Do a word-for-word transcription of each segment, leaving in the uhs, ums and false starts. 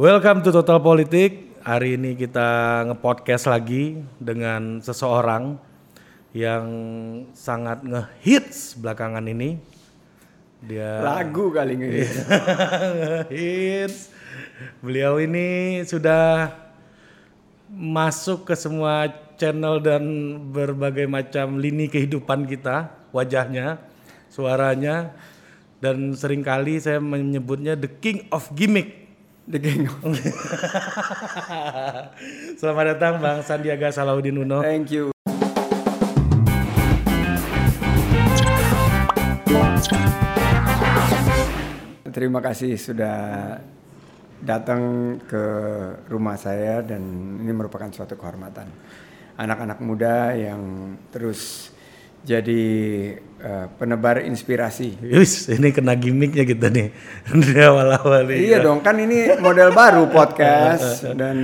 Welcome to Total Politik. Hari ini kita nge-podcast lagi dengan seseorang yang sangat nge-hits belakangan ini. Dia lagu kali nge-hits. Nge-hits. Beliau ini sudah masuk ke semua channel dan berbagai macam lini kehidupan kita, wajahnya, suaranya, dan seringkali saya menyebutnya the king of gimmick. The king of gimmick. Selamat datang Bang Sandiaga Salahudin Uno. Thank you. Terima kasih sudah datang ke rumah saya dan ini merupakan suatu kehormatan. Anak-anak muda yang terus jadi uh, penebar inspirasi. Yus, ini kena gimmicknya kita nih dari awal-awal ini. Iya dong, kan ini model baru podcast dan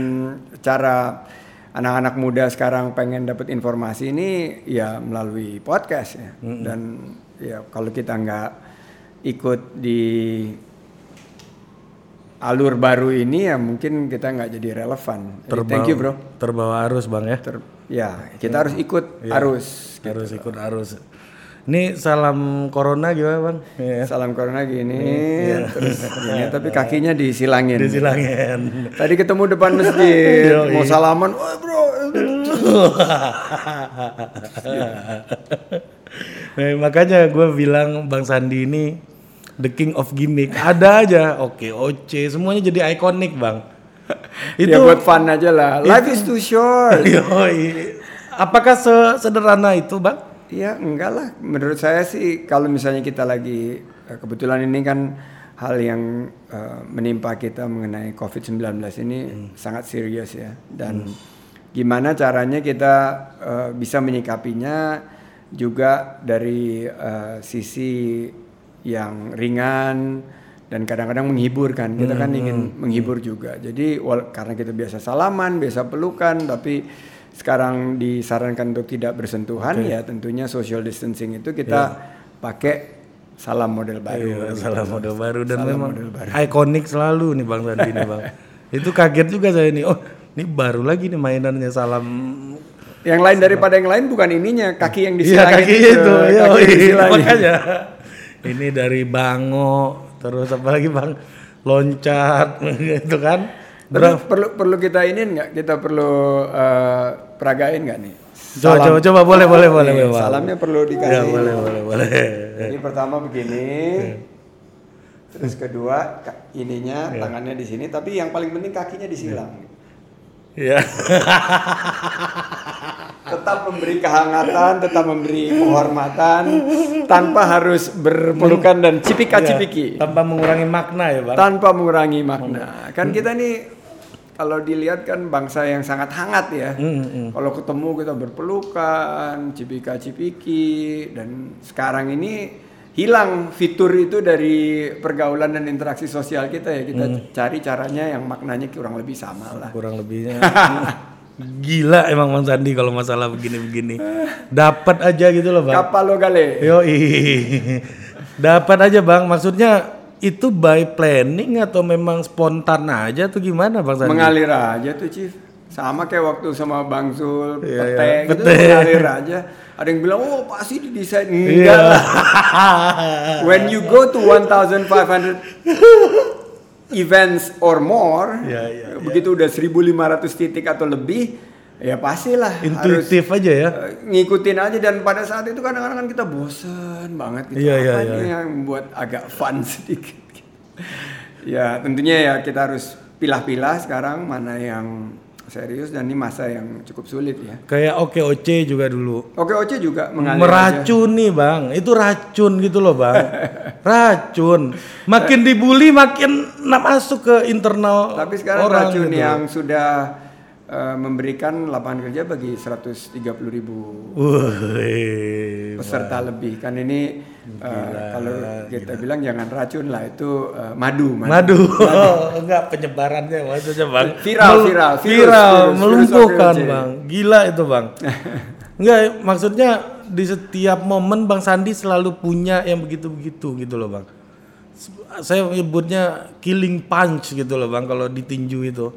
cara anak-anak muda sekarang pengen dapat informasi ini ya melalui podcast ya. Mm-hmm. Dan ya kalau kita nggak ikut di alur baru ini ya mungkin kita nggak jadi relevan. Terbawa, thank you bro. Terbawa arus bang ya. Ter- Ya, kita ya. harus ikut ya. arus. Gitu harus ikut loh. arus. Ini salam corona gimana bang? Ya. Salam corona gini, ya. terus gini, tapi kakinya disilangin. Disilangin. Tadi ketemu depan masjid, mau salaman, oh bro. Nah, makanya gue bilang Bang Sandi ini the king of gimmick. Ada aja, oke, O C, semuanya jadi ikonik bang. Itu ya buat fun aja lah. Life is too short. Yoi. Apakah sederhana itu, Bang? Ya enggak lah. Menurut saya sih kalau misalnya kita lagi kebetulan ini kan hal yang uh, menimpa kita mengenai covid sembilan belas ini hmm. sangat serius ya. Dan hmm. gimana caranya kita uh, bisa menyikapinya juga dari uh, sisi yang ringan. Dan kadang-kadang menghibur kan, kita kan ingin hmm. menghibur juga. Jadi wala- karena kita biasa salaman, biasa pelukan, tapi sekarang disarankan untuk tidak bersentuhan, okay. ya tentunya social distancing itu kita yeah. pakai salam model baru. Iya, salam model baru dan salam memang ikonik selalu nih Bang Sandi nih Bang. Itu kaget juga saya nih, oh ini baru lagi nih mainannya salam. Yang lain daripada yang lain bukan ininya, kaki yang disilangin. Iya kaki itu, itu. Yo, kaki yo, disilangin. Makanya. Ini dari Bango. Terus apalagi bang loncat gitu kan perlu, perlu perlu kita inin nggak kita perlu uh, peragain nggak nih salam. coba coba coba boleh boleh boleh salamnya perlu dikasih ya, boleh boleh boleh ini pertama begini terus kedua ininya ya. Tangannya di sini tapi yang paling penting kakinya disilang ya, ya. Tetap memberi kehangatan, tetap memberi penghormatan tanpa harus berpelukan dan cipika-cipiki. Ya, tanpa mengurangi makna ya, Bang. Tanpa mengurangi makna. Kan kita nih kalau dilihat kan bangsa yang sangat hangat ya. Mm-hmm. Kalau ketemu kita berpelukan, cipika-cipiki dan sekarang ini hilang fitur itu dari pergaulan dan interaksi sosial kita ya. Kita mm. cari caranya yang maknanya kurang lebih sama lah. Kurang lebihnya. Gila emang Bang Sandi kalau masalah begini-begini. Dapat aja gitu loh Bang. Kapal lo kali. Yoi. Dapat aja Bang. Maksudnya itu by planning atau memang spontan aja tuh gimana Bang Sandi? Mengalir aja tuh Chief. Sama kayak waktu sama Bang Sul, iya, pete iya. gitu pete. Mengalir aja. Ada yang bilang, oh pasti didesain. Enggak iya. lah. When you go to fifteen hundred events or more, ya, ya, begitu ya. Udah seribu lima ratus titik atau lebih, ya pastilah intuitif aja ya, ngikutin aja dan pada saat itu kadang-kadang kita bosen banget gitu, ya, apa ya, ini ya. Yang buat agak fun sedikit. Ya tentunya ya kita harus pilah-pilah sekarang mana yang serius dan ini masa yang cukup sulit ya. Kayak O K O C juga dulu. O K O C juga mengalir meracun aja. Nih bang, itu racun gitu loh bang. Racun, makin dibully makin masuk ke internal. Tapi sekarang orang racun gitu. Yang sudah uh, memberikan lapangan kerja bagi seratus tiga puluh ribu Wih, peserta man. Lebih kan ini uh, kalau kita gila. Bilang jangan racun lah itu uh, madu madu, madu. Oh, enggak penyebarannya maksudnya bang viral Mel- viral virus, viral virus, melumpuhkan virus bang gila itu bang. Enggak maksudnya di setiap momen Bang Sandi selalu punya yang begitu-begitu gitu loh Bang. saya menyebutnya killing punch gitu loh Bang, kalau ditinju itu.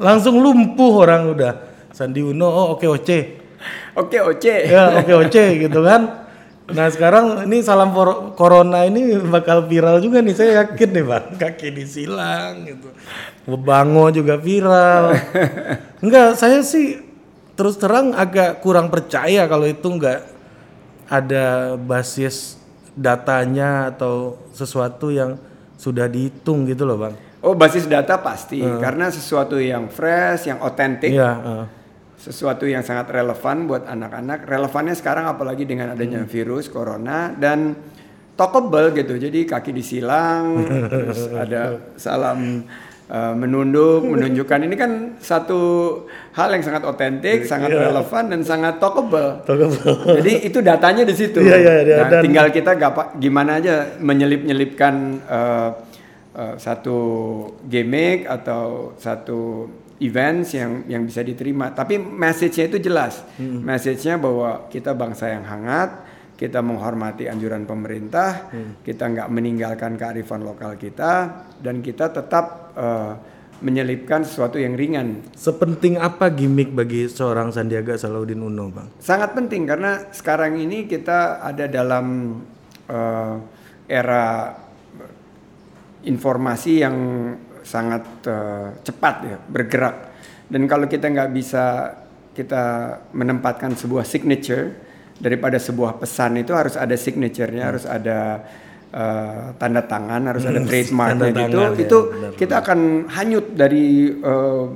Langsung lumpuh orang udah. Sandi Uno, oh O K O C. O K O C. Ya, O K O C gitu kan. Nah sekarang ini salam corona ini bakal viral juga nih, saya yakin nih Bang. Kaki disilang gitu. Bebango juga viral. Enggak, saya sih terus terang agak kurang percaya kalau itu enggak ada basis datanya atau sesuatu yang sudah dihitung gitu loh Bang. Oh basis data pasti, uh. karena sesuatu yang fresh, yang otentik, yeah, uh. sesuatu yang sangat relevan buat anak-anak. Relevannya sekarang apalagi dengan adanya hmm. virus, corona, dan talkable gitu. Jadi kaki disilang, terus ada salam uh, menunduk, menunjukkan. Ini kan satu hal yang sangat otentik, sangat yeah. relevan, dan sangat talkable. talkable. Jadi itu datanya di situ. Yeah, yeah, yeah, nah, tinggal kita gapa, gimana aja menyelip-nyelipkan uh, Uh, satu gimmick atau satu events yang yang bisa diterima, tapi message-nya itu jelas. Hmm. Message-nya bahwa kita bangsa yang hangat, kita menghormati anjuran pemerintah, hmm. kita nggak meninggalkan kearifan lokal kita, dan kita tetap uh, menyelipkan sesuatu yang ringan. Sepenting apa gimmick bagi seorang Sandiaga Salahudin Uno, Bang? Sangat penting, karena sekarang ini kita ada dalam uh, era informasi yang sangat uh, cepat ya, bergerak. Dan kalau kita nggak bisa kita menempatkan sebuah signature daripada sebuah pesan, itu harus ada signature-nya, hmm. harus ada uh, tanda tangan, harus hmm. ada trademark-nya gitu. Ya, itu benar, kita benar. akan hanyut dari uh,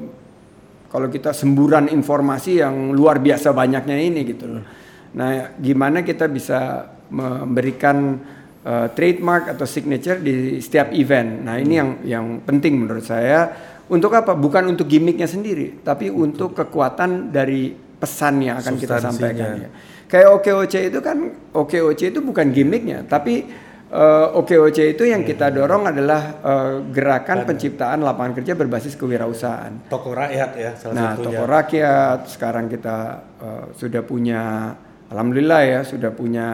kalau kita semburan informasi yang luar biasa banyaknya ini gitu loh. Hmm. Nah, gimana kita bisa memberikan Uh, trademark atau signature di setiap event. Nah ini yang yang penting menurut saya. Untuk apa? Bukan untuk gimmicknya sendiri, tapi Betul. untuk kekuatan dari pesan yang akan kita sampaikan. Kayak O K O C itu kan, O K O C itu bukan gimmicknya, tapi uh, O K O C itu yang kita dorong adalah uh, gerakan penciptaan lapangan kerja berbasis kewirausahaan. Tokoh rakyat ya salah nah, satunya. Nah tokoh rakyat. Sekarang kita uh, sudah punya, alhamdulillah ya, sudah punya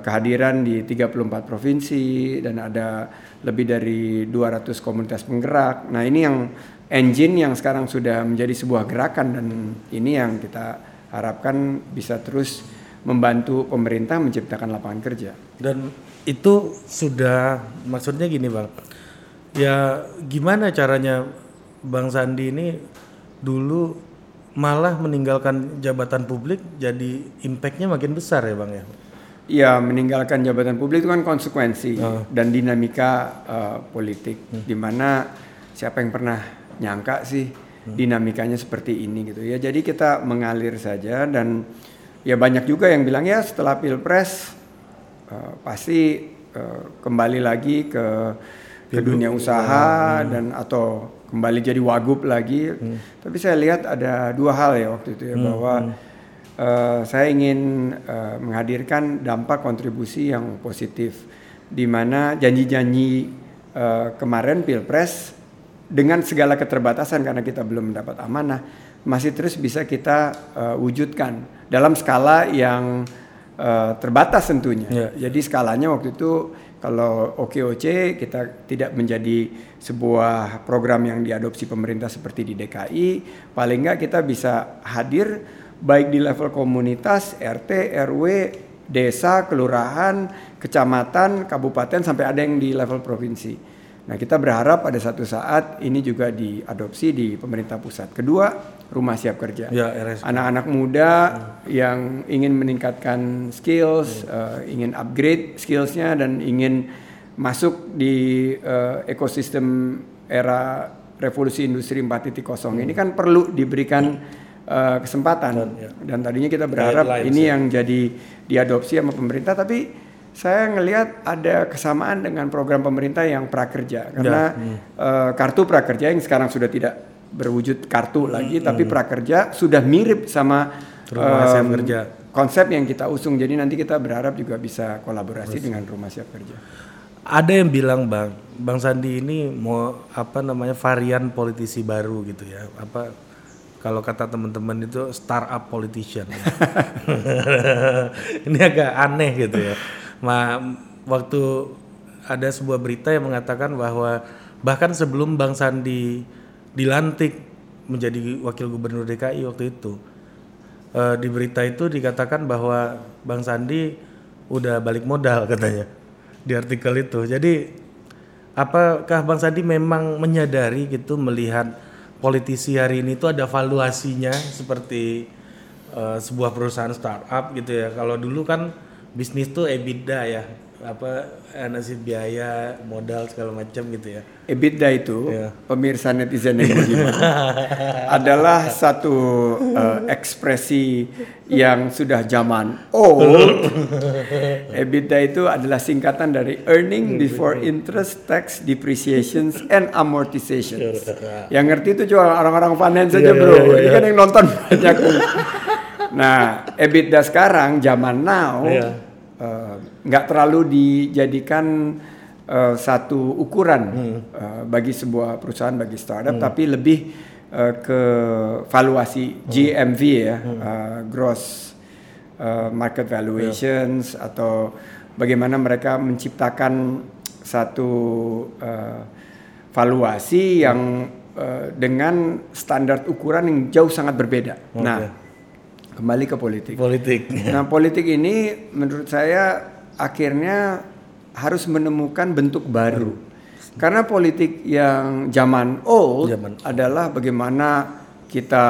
kehadiran di tiga puluh empat provinsi dan ada lebih dari dua ratus komunitas penggerak. Nah ini yang engine yang sekarang sudah menjadi sebuah gerakan, dan ini yang kita harapkan bisa terus membantu pemerintah menciptakan lapangan kerja. Dan itu sudah, maksudnya gini Bang, ya gimana caranya Bang Sandi ini dulu malah meninggalkan jabatan publik jadi impact-nya makin besar ya Bang ya? Ya meninggalkan jabatan publik itu kan konsekuensi uh. dan dinamika uh, politik hmm. di mana siapa yang pernah nyangka sih hmm. dinamikanya seperti ini gitu ya. Jadi kita mengalir saja, dan ya banyak juga yang bilang ya setelah Pilpres uh, pasti uh, kembali lagi ke, ke dunia usaha hmm. dan atau kembali jadi wagub lagi. Hmm. Tapi saya lihat ada dua hal ya waktu itu ya hmm. bahwa hmm. Uh, saya ingin uh, menghadirkan dampak kontribusi yang positif, di mana janji-janji uh, kemarin Pilpres dengan segala keterbatasan karena kita belum mendapat amanah masih terus bisa kita uh, wujudkan dalam skala yang uh, terbatas tentunya. Yeah. Jadi skalanya waktu itu kalau O K O C kita tidak menjadi sebuah program yang diadopsi pemerintah seperti di D K I, paling nggak kita bisa hadir baik di level komunitas, R T, R W, desa, kelurahan, kecamatan, kabupaten, sampai ada yang di level provinsi. Nah kita berharap pada satu saat ini juga diadopsi di pemerintah pusat. Kedua, Rumah Siap Kerja. Ya, anak-anak muda hmm. yang ingin meningkatkan skills, hmm. uh, ingin upgrade skills-nya, dan ingin masuk di uh, ekosistem era revolusi industri empat titik nol hmm. ini kan perlu diberikan hmm. Uh, kesempatan dan, ya. dan tadinya kita berharap Deadline, ini ya. yang jadi diadopsi sama pemerintah, tapi saya ngelihat ada kesamaan dengan program pemerintah yang prakerja, karena ya. hmm. uh, kartu prakerja yang sekarang sudah tidak berwujud kartu lagi, hmm. tapi prakerja sudah mirip sama Rumah um, Siap Kerja, konsep yang kita usung. Jadi nanti kita berharap juga bisa kolaborasi Terus. dengan Rumah Siap Kerja. Ada yang bilang bang bang Sandi ini mau apa namanya varian politisi baru gitu ya, apa kalau kata teman-teman itu startup politician. Ya. Ini agak aneh gitu ya. Ma, waktu ada sebuah berita yang mengatakan bahwa bahkan sebelum Bang Sandi dilantik menjadi wakil gubernur D K I waktu itu, e, di berita itu dikatakan bahwa Bang Sandi udah balik modal katanya di artikel itu. Jadi apakah Bang Sandi memang menyadari gitu melihat politisi hari ini itu ada valuasinya seperti e, sebuah perusahaan startup gitu ya. Kalau dulu kan bisnis tuh EBITDA ya, apa nasib biaya modal segala macam gitu ya. EBITDA itu yeah. pemirsa netizen yang beriman adalah satu uh, ekspresi yang sudah zaman old. EBITDA itu adalah singkatan dari earning before interest, tax, depreciations and amortizations. Yang ngerti itu cuma orang-orang finance aja yeah, bro. Yeah, yeah, yeah. Ini kan yang nonton banyak. Nah, EBITDA sekarang zaman now yeah. nggak uh, terlalu dijadikan uh, satu ukuran hmm. uh, bagi sebuah perusahaan, bagi startup, hmm. tapi lebih uh, ke valuasi hmm. G M V ya, hmm. uh, gross uh, market valuations yeah. atau bagaimana mereka menciptakan satu uh, valuasi hmm. yang uh, dengan standar ukuran yang jauh sangat berbeda. Okay. Nah, kembali ke politik. Politik. Nah, politik ini menurut saya akhirnya harus menemukan bentuk baru. Karena politik yang zaman old zaman. adalah bagaimana kita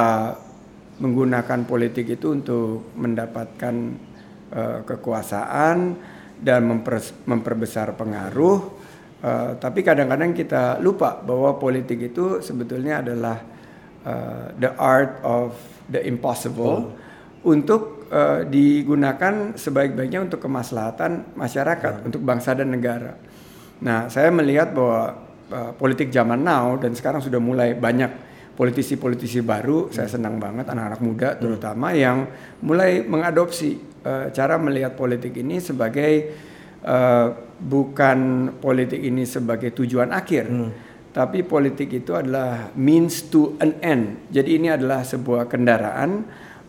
menggunakan politik itu untuk mendapatkan uh, kekuasaan dan memper- memperbesar pengaruh. Uh, tapi kadang-kadang kita lupa bahwa politik itu sebetulnya adalah uh, the art of the impossible. Oh. Untuk uh, digunakan sebaik-baiknya untuk kemaslahatan masyarakat, ya. Untuk bangsa dan negara. Nah, saya melihat bahwa uh, politik zaman now dan sekarang sudah mulai banyak politisi-politisi baru. Hmm. Saya senang banget anak-anak muda hmm. terutama yang mulai mengadopsi uh, cara melihat politik ini sebagai uh, bukan politik ini sebagai tujuan akhir. Hmm. Tapi politik itu adalah means to an end. Jadi ini adalah sebuah kendaraan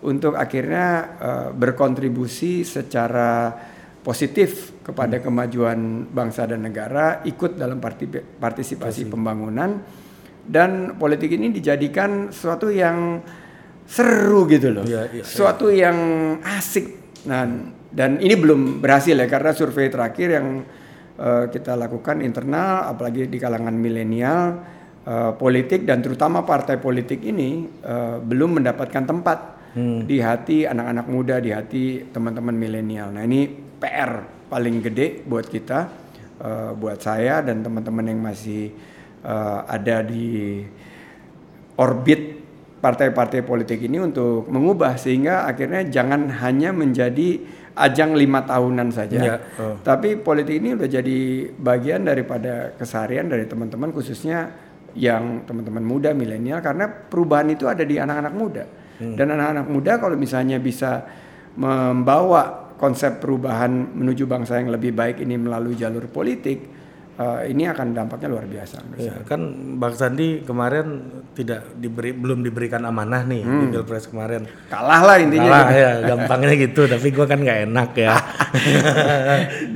untuk akhirnya uh, berkontribusi secara positif kepada kemajuan bangsa dan negara, ikut dalam partip- partisipasi Kasi. pembangunan, dan politik ini dijadikan sesuatu yang seru gitu loh, ya, ya, sesuatu ya. yang asik. Nah, dan ini belum berhasil ya karena survei terakhir yang uh, kita lakukan internal, apalagi di kalangan milenial, uh, politik dan terutama partai politik ini uh, belum mendapatkan tempat. Hmm. Di hati anak-anak muda, di hati teman-teman milenial. Nah, ini P R paling gede buat kita, uh, buat saya dan teman-teman yang masih uh, ada di orbit partai-partai politik ini untuk mengubah sehingga akhirnya jangan hanya menjadi ajang lima tahunan saja. Ya. Oh. Tapi politik ini udah jadi bagian daripada keseharian dari teman-teman, khususnya yang teman-teman muda milenial, karena perubahan itu ada di anak-anak muda. Dan anak-anak muda kalau misalnya bisa membawa konsep perubahan menuju bangsa yang lebih baik ini melalui jalur politik, uh, ini akan dampaknya luar biasa. Ya, kan Bang Sandi kemarin tidak diberi, belum diberikan amanah nih hmm. di Pilpres kemarin. Kalah lah intinya. Kalah gitu. Ya, gampangnya gitu. Tapi gue kan nggak enak ya.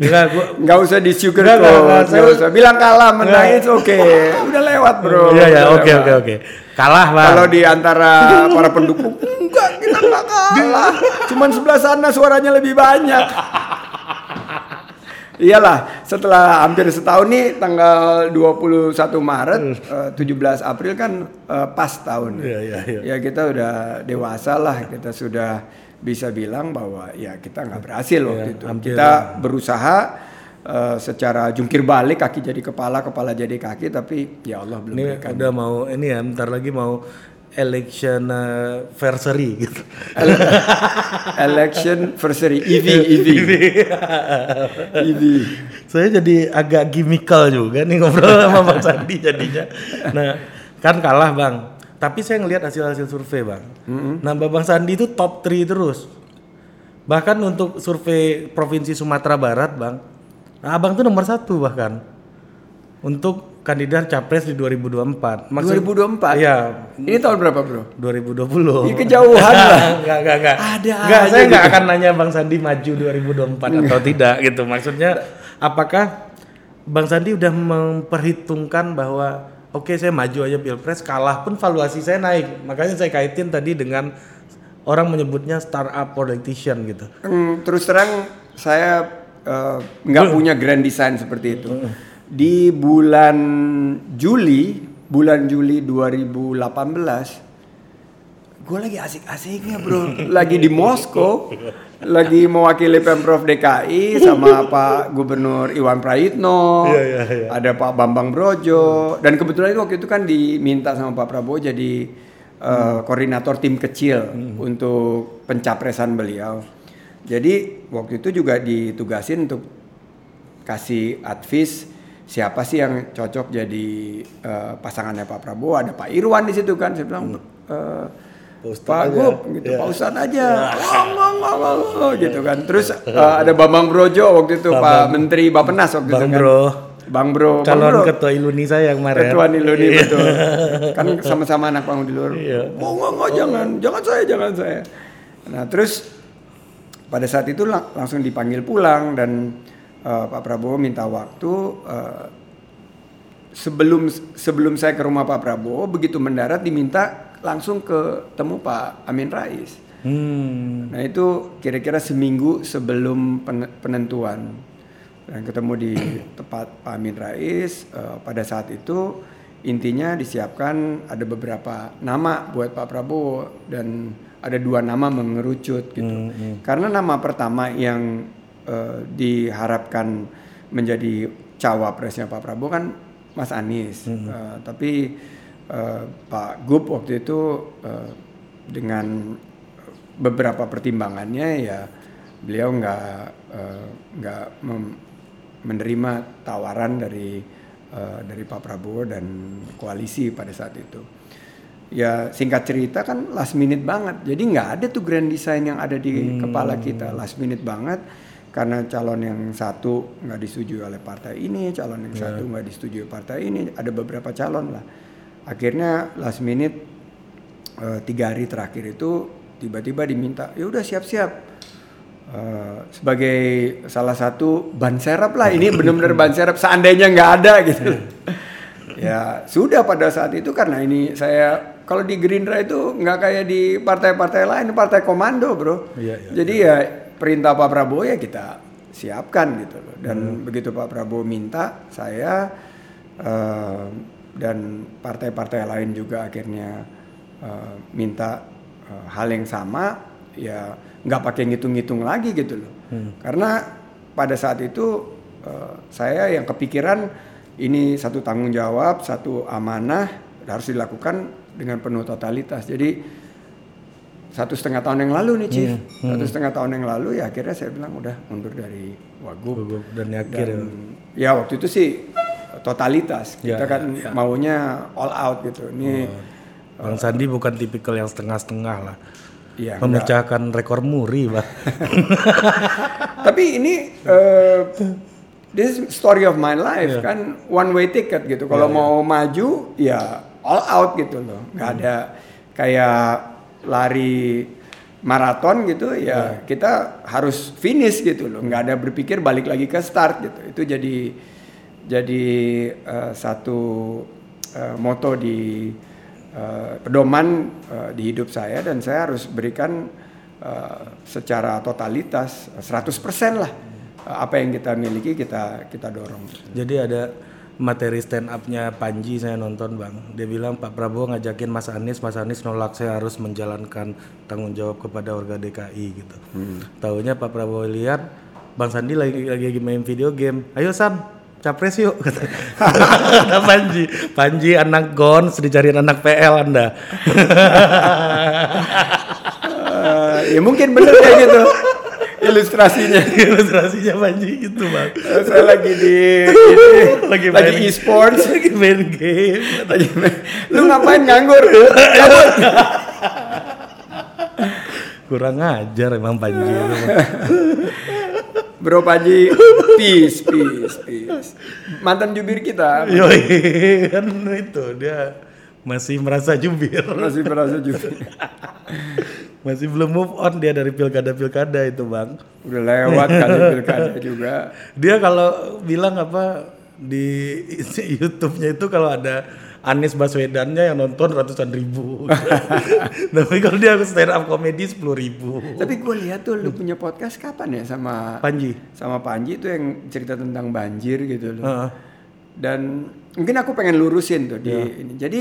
Nggak, gua nggak usah disugar kok. Nggak usah. Bilang kalah, menang itu oke. Okay. Udah lewat bro. Iya ya, oke oke oke. Kalah lah. Kalau di antara para pendukung enggak, kita enggak kalah. Cuman sebelah sana suaranya lebih banyak. Iyalah, setelah hampir setahun nih tanggal dua puluh satu Maret, tujuh belas April kan pas tahun. Ya, ya, ya. Ya kita udah dewasa lah, kita sudah bisa bilang bahwa ya kita enggak berhasil waktu ya, itu. Hampir. Kita berusaha Uh, secara jungkir balik, kaki jadi kepala, kepala jadi kaki, tapi ya Allah belum ini berikan. Udah mau ini ya, bentar lagi mau election uh, versary gitu. Ele- election versary E V E V E V. Saya jadi agak gimmickal juga nih ngobrol sama Bang Sandi jadinya. Nah, kan kalah Bang. Tapi saya ngelihat hasil-hasil survei Bang. Mm-hmm. Nah, Bang Sandi itu top tiga terus. Bahkan untuk survei provinsi Sumatera Barat, Bang. Nah, abang tuh nomor satu bahkan untuk kandidat capres di dua ribu dua puluh empat. Maksud, dua ribu dua puluh empat? Iya. Ini tahun berapa bro? dua ribu dua puluh. Ini kejauhan lah. Enggak, enggak, enggak. Ada. Enggak, saya enggak akan nanya Bang Sandi maju dua ribu dua puluh empat atau tidak gitu. Maksudnya apakah Bang Sandi udah memperhitungkan bahwa oke okay, saya maju aja pilpres, kalah pun valuasi saya naik. Makanya saya kaitin tadi dengan orang menyebutnya startup politician gitu. Mm, terus terang saya uh, nggak mm. punya grand design seperti itu. Mm. Di bulan Juli, bulan Juli dua ribu delapan belas, gue lagi asik-asiknya bro, lagi di Moskow, lagi mewakili Pemprov D K I sama Pak Gubernur Iwan Prayitno, yeah, yeah, yeah. ada Pak Bambang Brojo, dan kebetulan waktu itu kan diminta sama Pak Prabowo jadi uh, hmm. koordinator tim kecil hmm. untuk pencapresan beliau. Jadi waktu itu juga ditugasin untuk kasih advis siapa sih yang cocok jadi uh, pasangannya Pak Prabowo. Ada Pak Irwan di situ kan, saya bilang hmm. uh, Pak Gub, gitu, yeah. Pak Ustadz aja, yeah. long, long, long, long, gitu kan. Terus uh, ada Bambang Brojo waktu itu, Bambang, Pak Menteri Bappenas waktu Bang itu kan. Bro. Bang Bro, calon Bang Bro. Ketua Iluni saya yang kemarin. Ketua Iluni yeah. betul. Kan sama-sama anak Bang di luar. Yeah. Oh, enggak, enggak, jangan, jangan saya, jangan saya. Nah terus pada saat itu lang- langsung dipanggil pulang dan uh, Pak Prabowo minta waktu. Uh, sebelum sebelum saya ke rumah Pak Prabowo, begitu mendarat diminta langsung ketemu Pak Amin Rais. Hmm. Nah itu kira-kira seminggu sebelum penentuan. Dan ketemu di tempat Pak Amin Rais. Uh, pada saat itu intinya disiapkan ada beberapa nama buat Pak Prabowo. Dan ada dua nama mengerucut gitu. Hmm, hmm. Karena nama pertama yang uh, diharapkan menjadi cawapresnya Pak Prabowo kan Mas Anies. Hmm. Uh, tapi... Uh, Pak Gub waktu itu uh, dengan beberapa pertimbangannya ya beliau nggak uh, nggak mem- menerima tawaran dari uh, dari Pak Prabowo dan koalisi pada saat itu. Ya singkat cerita kan last minute banget, jadi nggak ada tuh grand design yang ada di hmm. kepala kita, last minute banget. Karena calon yang satu nggak disetujui oleh partai ini, calon yang yeah. satu nggak disetujui partai ini, ada beberapa calon lah. Akhirnya last minute uh, tiga hari terakhir itu tiba-tiba diminta, ya udah siap-siap uh, sebagai salah satu ban serep lah, ini benar-benar ban serep seandainya nggak ada gitu. Ya sudah pada saat itu karena ini saya kalau di Gerindra itu nggak kayak di partai-partai lain, partai komando bro. Ya, ya, Jadi ya. ya perintah Pak Prabowo ya kita siapkan gitu loh. Dan hmm. begitu Pak Prabowo minta saya. Uh, dan partai-partai lain juga akhirnya uh, minta uh, hal yang sama, ya nggak pakai ngitung-ngitung lagi gitu loh. Hmm. Karena pada saat itu uh, saya yang kepikiran ini satu tanggung jawab, satu amanah harus dilakukan dengan penuh totalitas. Jadi satu setengah tahun yang lalu nih Chief, hmm. satu setengah tahun yang lalu ya akhirnya saya bilang udah mundur dari Wagub. Dan, dan ya waktu itu sih totalitas ya, kita kan ya, ya. maunya all out gitu. Ini oh, Bang Sandi uh, bukan tipikal yang setengah-setengah lah ya, memecahkan enggak. rekor muri Bang. Tapi ini uh, this is story of my life ya. Kan one way ticket gitu kalau ya, mau ya. maju ya all out gitu loh, nggak hmm. ada kayak lari maraton gitu ya, ya kita harus finish gitu loh, nggak ada berpikir balik lagi ke start gitu. Itu jadi Jadi uh, satu uh, moto di uh, pedoman uh, di hidup saya dan saya harus berikan uh, secara totalitas seratus persen lah uh, apa yang kita miliki kita kita dorong. Jadi ada materi stand up-nya Panji saya nonton Bang. Dia bilang Pak Prabowo ngajakin Mas Anies, Mas Anies nolak, saya harus menjalankan tanggung jawab kepada warga D K I gitu. Hmm. Taunya Pak Prabowo lihat Bang Sandi lagi lagi main video game. Ayo Sam capres yuk, kata Panji. Panji anak Gons, dicariin anak P L Anda. uh, ya mungkin bener kayak gitu ilustrasinya, ilustrasinya Panji gitu Bang. Saya lagi di, ini, lagi, lagi main, e-sports, lagi main game. Lagi main. Lu ngapain nganggur? Cabut. Kurang ajar emang Panji. Bro Panji, peace, peace, peace. Mantan jubir kita. Yoi, kan itu dia masih merasa jubir. Masih merasa jubir. Masih belum move on dia dari pilkada-pilkada itu Bang. Udah lewat kali pilkada juga. Dia kalau bilang apa, di YouTube-nya itu kalau ada Anies Baswedannya yang nonton ratusan ribu. Tapi kalau dia stand up komedi sepuluh ribu. Tapi gue lihat tuh lu punya podcast kapan ya sama Panji? Sama Panji itu yang cerita tentang banjir gitu loh. Uh-huh. Dan mungkin aku pengen lurusin tuh di yeah. ini. Jadi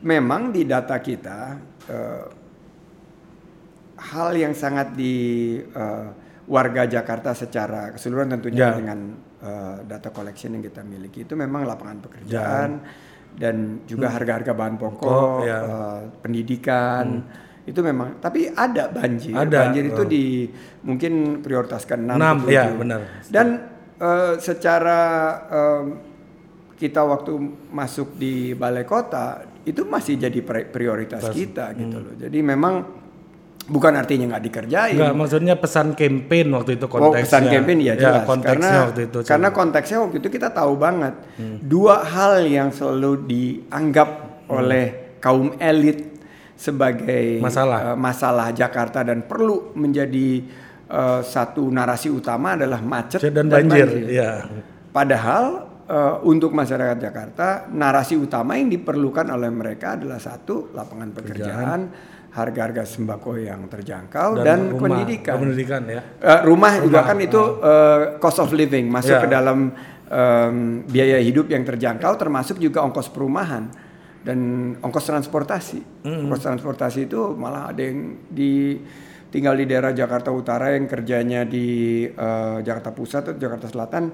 memang di data kita uh, hal yang sangat di uh, warga Jakarta secara keseluruhan tentunya yeah. dengan uh, data collection yang kita miliki itu memang lapangan pekerjaan. Yeah. Dan juga hmm. harga-harga bahan pokok, oh, ya. uh, pendidikan hmm. itu memang. Tapi ada banjir, ada, banjir oh. itu di mungkin prioritas ke enam, ya benar. Dan uh, secara um, kita waktu masuk di balai kota itu masih jadi prioritas Pas. kita gitu hmm. loh. Jadi memang bukan artinya nggak dikerjain. Nggak, maksudnya pesan campaign waktu itu konteksnya. Oh, pesan campaign ya jelas. Ya, konteksnya karena, waktu itu. Karena konteksnya waktu itu kita tahu banget. Hmm. Dua hal yang selalu dianggap hmm. oleh kaum elit sebagai masalah. Uh, masalah Jakarta dan perlu menjadi uh, satu narasi utama adalah macet dan, dan banjir. banjir. Ya. Padahal uh, untuk masyarakat Jakarta narasi utama yang diperlukan oleh mereka adalah satu lapangan pekerjaan. Kerjaan. Harga-harga sembako yang terjangkau dan, dan rumah, pendidikan. pendidikan ya. uh, rumah, rumah juga kan itu uh, cost of living masuk yeah. ke dalam um, biaya hidup yang terjangkau termasuk juga ongkos perumahan dan ongkos transportasi. Mm-hmm. Ongkos transportasi itu malah ada yang di tinggal di daerah Jakarta Utara yang kerjanya di uh, Jakarta Pusat atau Jakarta Selatan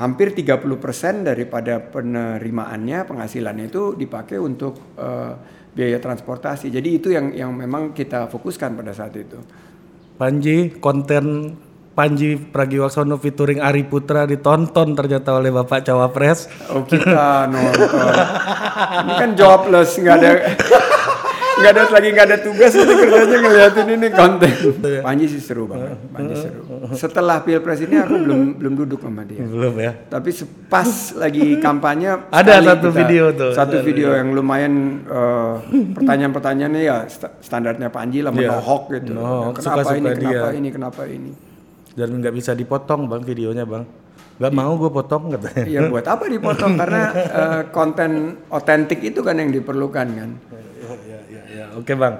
hampir tiga puluh persen daripada penerimaannya penghasilannya itu dipakai untuk uh, biaya transportasi. Jadi itu yang yang memang kita fokuskan pada saat itu. Panji, konten Panji Pragiwaksono featuring Ari Putra ditonton ternyata oleh Bapak Cawapres. Oh kita nonton. Ini kan jobless, nggak ada nggak ada lagi nggak ada tugas, tapi kerjanya ngeliatin ini konten. Panji sih seru banget. Panji seru. Setelah Pilpres ini aku belum belum duduk sama dia. Belum ya. Tapi pas lagi kampanye ada satu kita, video tuh. Satu ada video yang lumayan uh, pertanyaan-pertanyaannya ya standarnya Panji lah menohok yeah. gitu. No, kenapa suka-suka ini? Kenapa dia. ini? Kenapa ini? Dan nggak bisa dipotong bang videonya bang. Gak mau gue potong katanya. Ya buat apa dipotong? Karena uh, konten otentik itu kan yang diperlukan kan. Oke bang,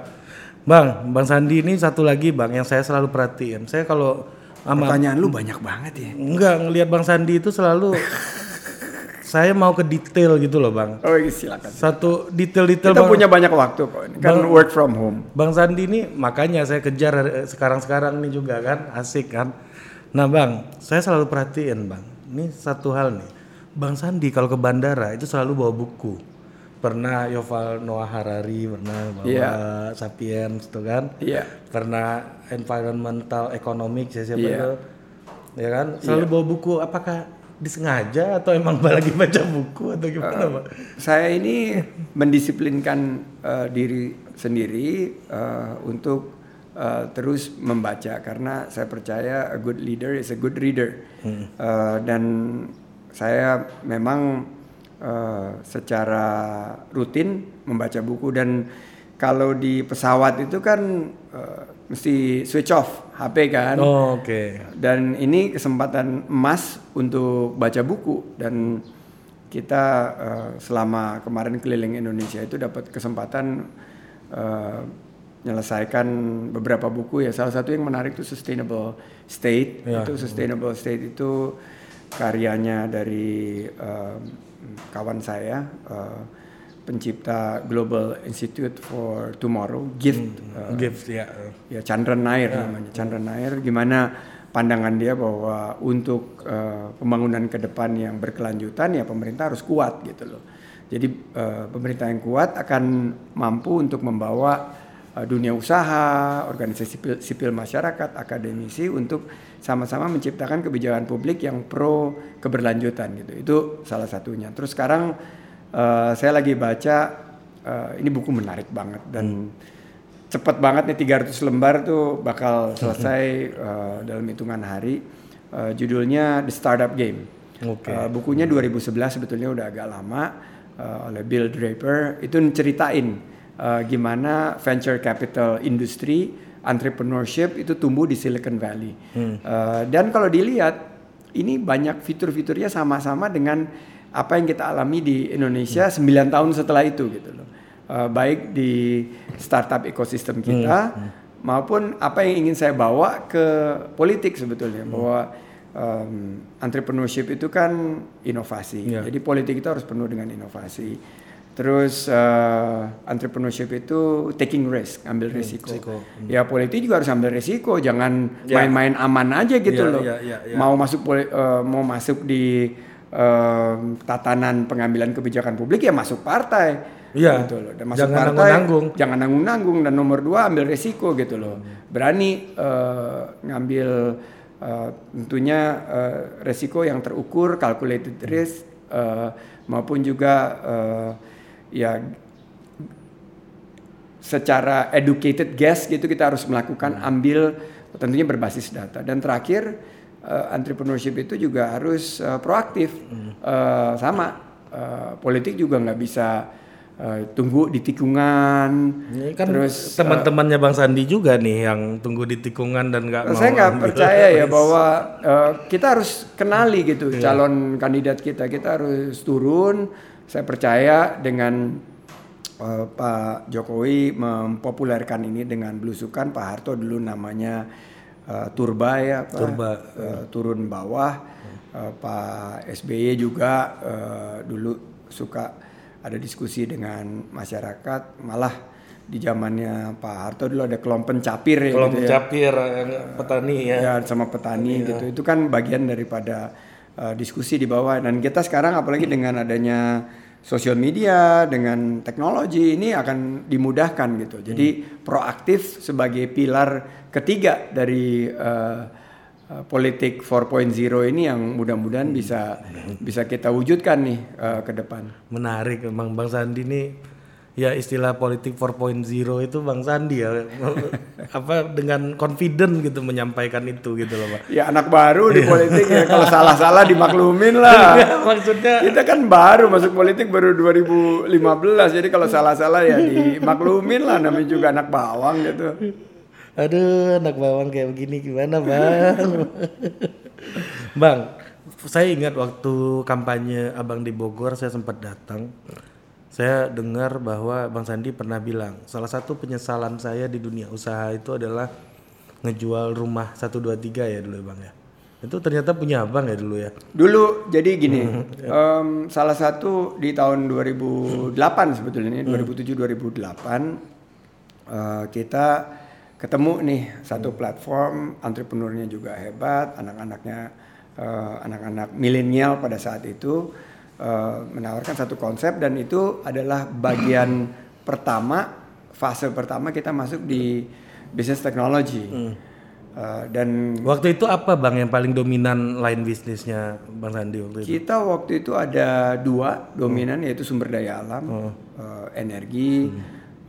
bang, bang Sandi ini satu lagi bang yang saya selalu perhatiin. Saya kalau pertanyaan ama, lu banyak banget ya. Enggak, ngelihat bang Sandi itu selalu saya mau ke detail gitu loh bang. Oh silakan. Satu detail-detail. Kita bang, punya banyak waktu kok. Kan bang, work from home. Bang Sandi ini makanya saya kejar sekarang-sekarang ini juga kan, asik kan. Nah bang, saya selalu perhatiin bang. Ini satu hal nih, bang Sandi kalau ke bandara itu selalu bawa buku. Pernah Yuval Noah Harari, pernah bawa yeah. Sapiens itu kan, yeah. pernah environmental economic siapa yeah. itu, ya kan, selalu yeah. bawa buku. Apakah disengaja atau emang lagi baca buku atau gimana uh, pak? Saya ini mendisiplinkan uh, diri sendiri uh, untuk uh, terus membaca karena saya percaya a good leader is a good reader hmm. uh, dan saya memang Uh, secara rutin membaca buku dan kalau di pesawat itu kan uh, mesti switch off H P kan. Oh, oke. Okay. Dan ini kesempatan emas untuk baca buku dan kita uh, selama kemarin keliling Indonesia itu dapat kesempatan uh, menyelesaikan beberapa buku ya. Salah satu yang menarik itu Sustainable State. Ya. Itu Sustainable State itu karyanya dari uh, kawan saya uh, pencipta Global Institute for Tomorrow Gift hmm, uh, Gift ya yeah. ya Chandran Nair yeah. namanya Chandran Nair gimana pandangan dia bahwa untuk uh, pembangunan ke depan yang berkelanjutan ya pemerintah harus kuat gitu loh. Jadi uh, pemerintah yang kuat akan mampu untuk membawa uh, dunia usaha, organisasi sipil, sipil masyarakat, akademisi untuk sama-sama menciptakan kebijakan publik yang pro keberlanjutan gitu. Itu salah satunya. Terus sekarang uh, saya lagi baca uh, ini buku menarik banget dan hmm. cepat banget nih tiga ratus lembar tuh bakal selesai uh, dalam hitungan hari. Uh, judulnya The Startup Game. Okay. Uh, bukunya dua ribu sebelas sebetulnya udah agak lama uh, oleh Bill Draper. Itu ceritain uh, gimana venture capital industry entrepreneurship itu tumbuh di Silicon Valley hmm. uh, dan kalau dilihat ini banyak fitur-fiturnya sama-sama dengan apa yang kita alami di Indonesia hmm. sembilan tahun setelah itu gitu loh. Uh, baik di startup ekosistem kita hmm. maupun apa yang ingin saya bawa ke politik sebetulnya hmm. bahwa um, entrepreneurship itu kan inovasi. Yeah. Jadi politik itu harus penuh dengan inovasi. Terus uh, entrepreneurship itu taking risk, ambil hmm, risiko. risiko. Hmm. Ya politik juga harus ambil risiko, jangan yeah. main-main aman aja gitu yeah, loh. Yeah, yeah, yeah. Mau masuk poli- uh, mau masuk di uh, tatanan pengambilan kebijakan publik ya masuk partai. Iya, gitu loh. Dan masuk jangan partai, nanggung-nanggung. Jangan nanggung-nanggung dan nomor dua ambil resiko gitu loh. Berani uh, ngambil uh, tentunya uh, resiko yang terukur, calculated risk uh, maupun juga uh, ya secara educated guess gitu kita harus melakukan ambil tentunya berbasis data. Dan terakhir uh, entrepreneurship itu juga harus uh, proaktif uh, sama uh, politik juga nggak bisa Uh, tunggu di tikungan, ya, kan terus teman-temannya uh, Bang Sandi juga nih yang tunggu di tikungan dan nggak mau. Saya nggak percaya ya bahwa uh, kita harus kenali gitu yeah. calon kandidat kita, kita harus turun. Saya percaya dengan uh, Pak Jokowi mempopulerkan ini dengan belusukan. Pak Harto dulu namanya uh, Turba ya, Pak. Turba. Uh, turun bawah. Uh, Pak S B Y juga uh, dulu suka ada diskusi dengan masyarakat, malah di zamannya Pak Harto dulu ada kelompen capir ya, kelompen gitu ya. capir petani ya, ya sama petani iya. gitu. Itu kan bagian daripada uh, diskusi di bawah. Dan kita sekarang apalagi dengan adanya sosial media, dengan teknologi ini akan dimudahkan gitu. Jadi hmm. proaktif sebagai pilar ketiga dari uh, politik empat koma nol ini yang mudah-mudahan bisa bisa kita wujudkan nih uh, ke depan. Menarik, Bang Bang Sandi nih ya istilah politik empat koma nol itu Bang Sandi ya apa dengan confident gitu menyampaikan itu gitu loh Pak. Ya anak baru di politik ya kalau salah-salah dimaklumin lah. Maksudnya kita kan baru masuk politik baru dua ribu lima belas jadi kalau salah-salah ya dimaklumin lah namanya juga anak bawang gitu. Aduh, anak bawang kayak begini gimana Bang? Bang, saya ingat waktu kampanye Abang di Bogor saya sempat datang. Saya dengar bahwa Bang Sandi pernah bilang, salah satu penyesalan saya di dunia usaha itu adalah ngejual rumah satu dua tiga ya dulu Bang ya. Itu ternyata punya Abang ya dulu ya? Dulu, jadi gini, um, salah satu di tahun dua ribu delapan sebetulnya, dua ribu tujuh dua ribu delapan uh, kita ketemu nih satu platform, entrepreneurnya juga hebat, anak-anaknya uh, anak-anak milenial pada saat itu uh, menawarkan satu konsep dan itu adalah bagian pertama, fase pertama kita masuk di bisnis teknologi. Hmm. Uh, dan waktu itu apa Bang yang paling dominan line bisnisnya Bang Sandi waktu itu? Kita waktu itu ada dua dominan hmm. yaitu sumber daya alam, hmm. uh, energi, hmm.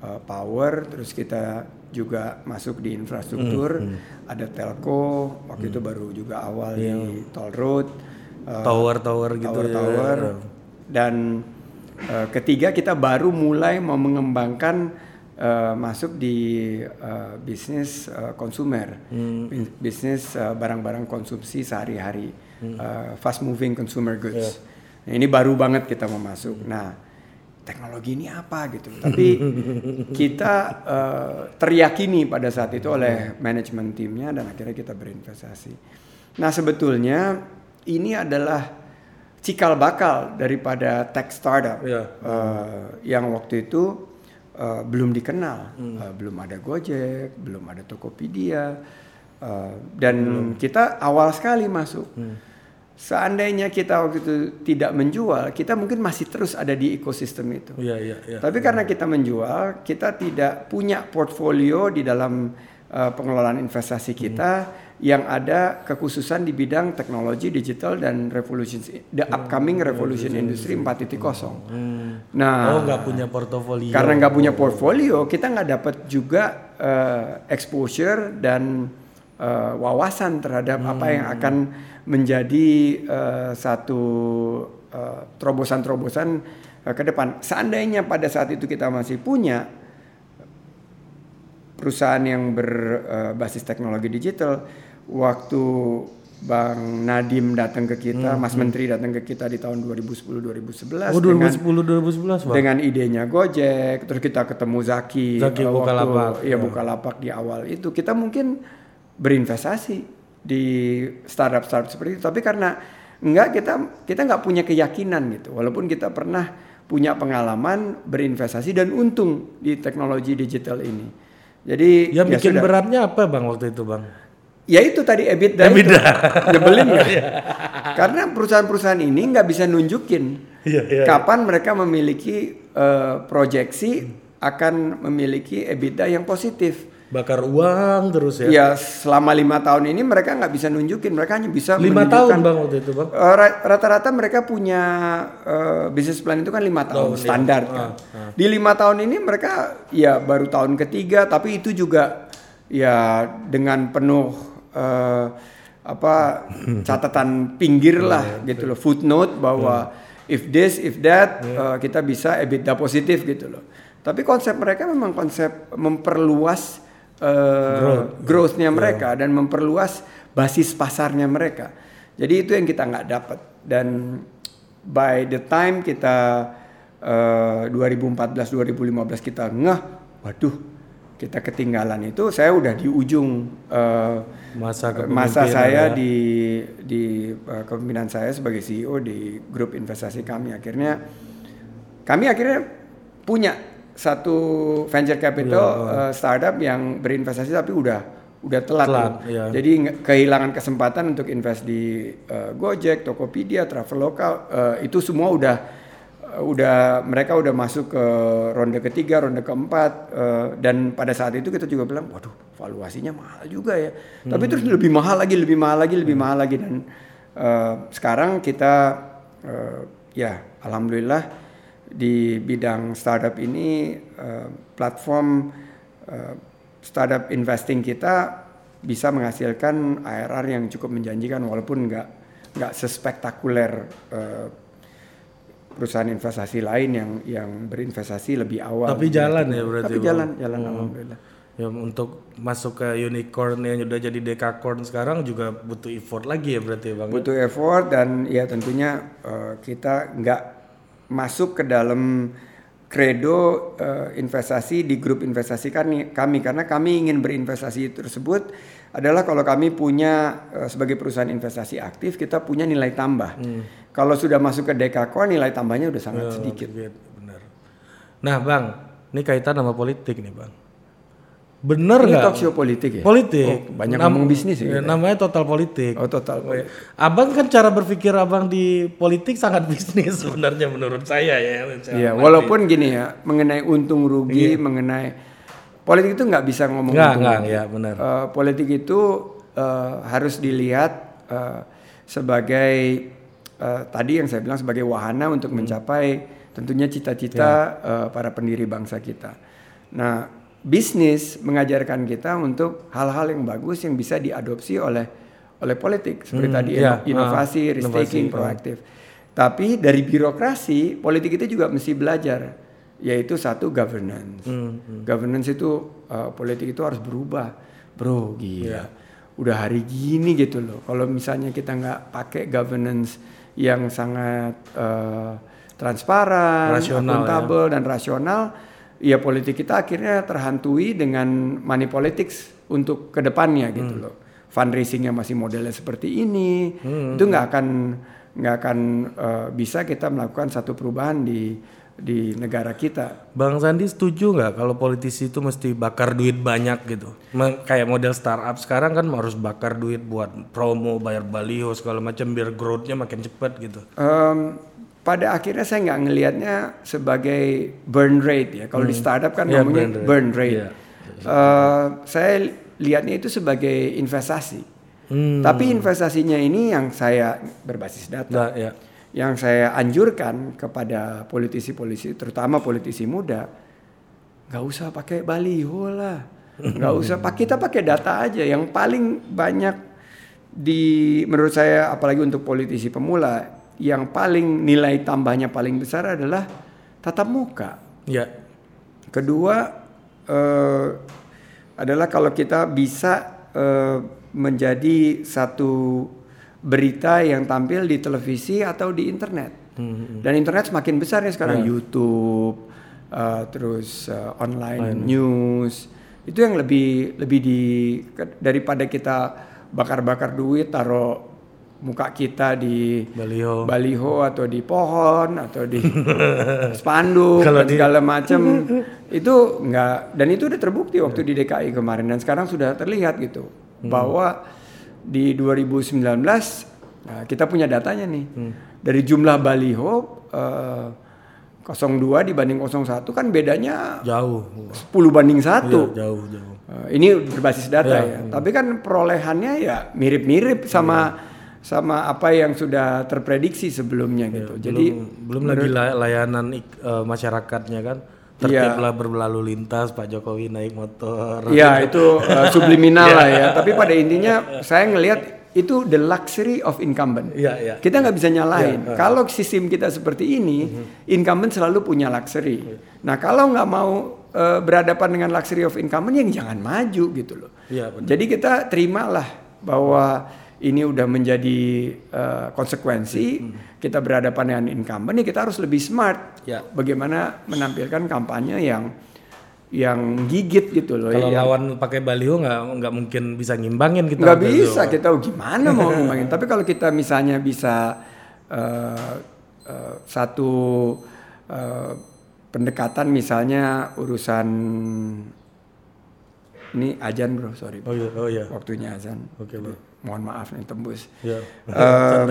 uh, power, terus kita juga masuk di infrastruktur, hmm, hmm. ada telco, waktu hmm. itu baru juga awal yeah. di toll road, tower-tower uh, gitu tower, ya. Dan uh, ketiga kita baru mulai mau mengembangkan uh, masuk di uh, bisnis uh, konsumer, hmm. bisnis uh, barang-barang konsumsi sehari-hari, hmm. uh, fast moving consumer goods. Yeah. Nah, ini baru banget kita mau masuk. Hmm. Nah, teknologi ini apa gitu, tapi kita uh, teryakini pada saat itu oleh manajemen timnya dan akhirnya kita berinvestasi. Nah sebetulnya ini adalah cikal bakal daripada tech startup ya. uh, yang waktu itu uh, belum dikenal, hmm. uh, belum ada Gojek, belum ada Tokopedia, uh, dan hmm. kita awal sekali masuk. Hmm. Seandainya kita waktu itu tidak menjual, kita mungkin masih terus ada di ekosistem itu. Iya, iya, iya. Tapi karena kita menjual, kita tidak punya portfolio di dalam uh, pengelolaan investasi kita hmm. yang ada kekhususan di bidang teknologi digital dan revolution the upcoming revolution hmm. industri empat titik nol. Hmm. Nah, oh nggak punya portfolio. Karena nggak punya portfolio, kita nggak dapat juga uh, exposure dan Uh, wawasan terhadap hmm. apa yang akan menjadi uh, satu uh, terobosan-terobosan uh, ke depan. Seandainya pada saat itu kita masih punya perusahaan yang berbasis uh, teknologi digital, waktu Bang Nadiem datang ke kita, hmm, Mas hmm. Menteri datang ke kita di tahun dua ribu sepuluh dua ribu sebelas. Oh, dua ribu sepuluh dua ribu sebelas, Bang. Dengan idenya Gojek, terus kita ketemu Zaki, Zaki Bukalapak. Iya, Bukalapak di awal itu kita mungkin berinvestasi di startup-startup seperti itu, tapi karena enggak kita kita enggak punya keyakinan gitu. Walaupun kita pernah punya pengalaman berinvestasi dan untung di teknologi digital ini. Jadi yang ya bikin sudah. Beratnya apa, Bang, waktu itu, Bang? Ya itu tadi EBITDA, EBITDA. Itu nyebelin ya. Karena perusahaan-perusahaan ini nggak bisa nunjukin ya, ya, kapan ya. mereka memiliki uh, proyeksi akan memiliki EBITDA yang positif. Bakar uang terus ya? Ya selama lima tahun ini mereka nggak bisa nunjukin, mereka hanya bisa lima tahun Bang waktu itu Bang? Uh, rata-rata mereka punya uh, business plan itu kan lima tahun oh, standar ya. kan. Ah, ah. Di lima tahun ini mereka ya baru tahun ketiga, tapi itu juga ya dengan penuh Uh, apa catatan pinggir lah yeah, gitu loh, footnote bahwa yeah. if this if that yeah. uh, kita bisa EBITDA positif gitu loh. Tapi konsep mereka memang konsep memperluas uh, growth. growthnya mereka yeah. dan memperluas basis pasarnya mereka. Jadi itu yang kita nggak dapat. Dan by the time kita uh, dua ribu empat belas dua ribu lima belas kita ngeh, waduh kita ketinggalan itu. Saya udah di ujung uh, masa, masa saya ya. di di uh, kepemimpinan saya sebagai C E O di grup investasi kami. Akhirnya kami akhirnya punya satu venture capital ya. uh, startup yang berinvestasi tapi udah udah telat. telat ya. Jadi kehilangan kesempatan untuk invest di uh, Gojek, Tokopedia, Traveloka uh, itu semua udah udah mereka udah masuk ke ronde ketiga, ronde keempat uh, dan pada saat itu kita juga bilang, waduh valuasinya mahal juga ya. Hmm. Tapi terus lebih mahal lagi, lebih mahal lagi, lebih hmm. mahal lagi dan uh, sekarang kita uh, ya alhamdulillah di bidang startup ini uh, platform uh, startup investing kita bisa menghasilkan A R R yang cukup menjanjikan walaupun nggak nggak sespektakuler uh, perusahaan investasi lain yang yang berinvestasi lebih awal. Tapi jalan ya berarti. Tapi jalan, bang. jalan alhamdulillah. Hmm. Ya untuk masuk ke unicorn yang sudah jadi dekakorn sekarang juga butuh effort lagi ya berarti Bang. Butuh effort dan ya tentunya uh, kita nggak masuk ke dalam credo uh, investasi di grup investasi kami karena kami ingin berinvestasi tersebut adalah kalau kami punya uh, sebagai perusahaan investasi aktif kita punya nilai tambah. Hmm. Kalau sudah masuk ke Dekakorn nilai tambahnya udah sangat sedikit. Benar. Nah Bang, ini kaitan sama politik nih Bang. Bener nggak? Talk show politik ya? Politik. Oh, banyak Nam- ngomong bisnis ya? Gitu. Namanya total politik. Oh total politik. Abang kan cara berpikir abang di politik sangat bisnis sebenarnya menurut saya ya. Iya walaupun gini ya, mengenai untung rugi, iya. mengenai politik itu nggak bisa ngomong gak, untung gak, rugi. Ya, benar. Uh, politik itu uh, harus dilihat uh, sebagai Uh, tadi yang saya bilang sebagai wahana untuk hmm. mencapai tentunya cita-cita yeah. uh, para pendiri bangsa kita. Nah, bisnis mengajarkan kita untuk hal-hal yang bagus yang bisa diadopsi oleh oleh politik seperti hmm, tadi yeah. inovasi, ah, risk taking, proaktif. Tapi dari birokrasi, politik itu juga mesti belajar, yaitu satu governance. Hmm, hmm. Governance itu uh, politik itu harus berubah, bro. Gila, yeah. udah hari gini gitu loh. Kalau misalnya kita nggak pakai governance yang sangat uh, transparan, akuntabel ya. dan rasional, ya politik kita akhirnya terhantui dengan money politics untuk kedepannya hmm. gitu loh. Fundraisingnya masih modelnya seperti ini, hmm. itu nggak akan nggak akan uh, bisa kita melakukan satu perubahan di di negara kita. Bang Sandi setuju nggak kalau politisi itu mesti bakar duit banyak gitu? Kayak model startup sekarang kan harus bakar duit buat promo, bayar baliho segala macam biar growth-nya makin cepat gitu. Um, pada akhirnya saya nggak ngelihatnya sebagai burn rate ya. Kalau hmm. di startup kan yeah, namanya burn rate. Burn rate. Yeah. Uh, saya lihatnya itu sebagai investasi. Hmm. Tapi investasinya ini yang saya berbasis data. Nah, yeah. Yang saya anjurkan kepada politisi-politisi, terutama politisi muda, nggak usah pakai baliho lah, nggak usah pakai kita pakai data aja. Yang paling banyak di, menurut saya, apalagi untuk politisi pemula, yang paling nilai tambahnya paling besar adalah tatap muka. Ya. Kedua eh, adalah kalau kita bisa eh, menjadi satu berita yang tampil di televisi atau di internet. Hmm. Dan internet semakin besar nih sekarang, yeah. YouTube, uh, terus uh, online Fine. news. Itu yang lebih lebih di daripada kita bakar-bakar duit taruh muka kita di baliho, baliho atau di pohon atau di spanduk dan segala macam. Itu enggak, dan itu udah terbukti waktu di D K I kemarin, dan sekarang sudah terlihat gitu hmm. bahwa di dua ribu sembilan belas nah, kita punya datanya nih. Hmm. Dari jumlah baliho uh, nol dua dibanding nol satu kan bedanya jauh. sepuluh banding satu. Iya, jauh, jauh. Uh, ini berbasis data ya. ya. Tapi kan perolehannya ya mirip-mirip sama ya. sama apa yang sudah terprediksi sebelumnya ya, gitu. Belum, Jadi belum menurut, lagi layanan uh, masyarakatnya kan tertiblah ya. berlalu lintas, Pak Jokowi naik motor. Iya, itu uh, subliminal lah ya. Tapi pada intinya saya ngelihat itu the luxury of incumbent. Yeah, yeah. Kita nggak bisa nyalahin. Yeah, uh. Kalau sistem kita seperti ini, mm-hmm. incumbent selalu punya luxury. Yeah. Nah kalau nggak mau uh, berhadapan dengan luxury of incumbent, yang jangan maju gitu loh. Yeah, Jadi kita terimalah bahwa ini udah menjadi uh, konsekuensi. Mm-hmm. Kita berhadapan dengan incumbent, kita harus lebih smart. Yeah. Bagaimana menampilkan kampanye yang yang gigit gitu loh. Kalau ya. lawan pakai baliho nggak nggak mungkin bisa ngimbangin kita. Nggak bisa itu. Kita gimana mau ngimbangin. Tapi kalau kita misalnya bisa uh, uh, satu uh, pendekatan misalnya urusan ini azan bro, sorry. Oh iya, oh iya. Waktunya azan. Oke okay, bro. Mohon maaf nih tembus. Iya. Uh,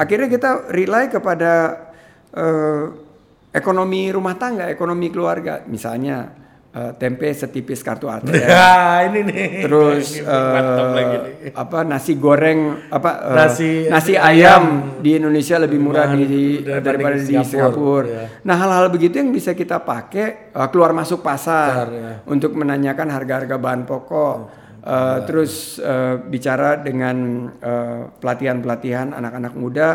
akhirnya kita rely kepada uh, ekonomi rumah tangga, ekonomi keluarga, misalnya uh, tempe setipis kartu A T M. Ya, ini nih. Terus ini, uh, lagi nih. apa nasi goreng apa uh, nasi, nasi ayam di Indonesia lebih murah di, daripada di Singapura. Di Singapura. Ya. Nah hal-hal begitu yang bisa kita pakai uh, keluar masuk pasar Besar, ya. untuk menanyakan harga-harga bahan pokok, hmm. uh, nah. terus uh, bicara dengan uh, pelatihan-pelatihan anak-anak muda.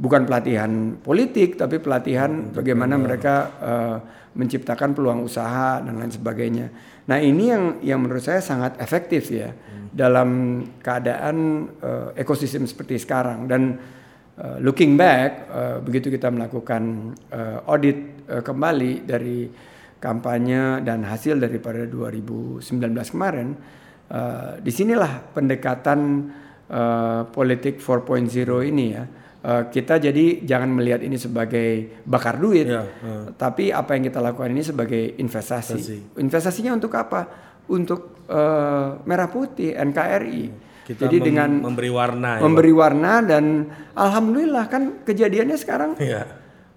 Bukan pelatihan politik, tapi pelatihan hmm, bagaimana benar. mereka uh, menciptakan peluang usaha dan lain sebagainya. Nah ini yang yang menurut saya sangat efektif ya hmm. dalam keadaan uh, ekosistem seperti sekarang. Dan uh, looking back, uh, begitu kita melakukan uh, audit uh, kembali dari kampanye dan hasil daripada dua ribu sembilan belas kemarin, uh, disinilah pendekatan uh, politik empat koma nol ini ya. Uh, kita jadi jangan melihat ini sebagai bakar duit, ya, uh. tapi apa yang kita lakukan ini sebagai investasi. Investasi. Investasinya untuk apa? Untuk uh, merah putih N K R I. Kita jadi mem- dengan memberi warna, ya, memberi warna dan alhamdulillah kan kejadiannya sekarang ya.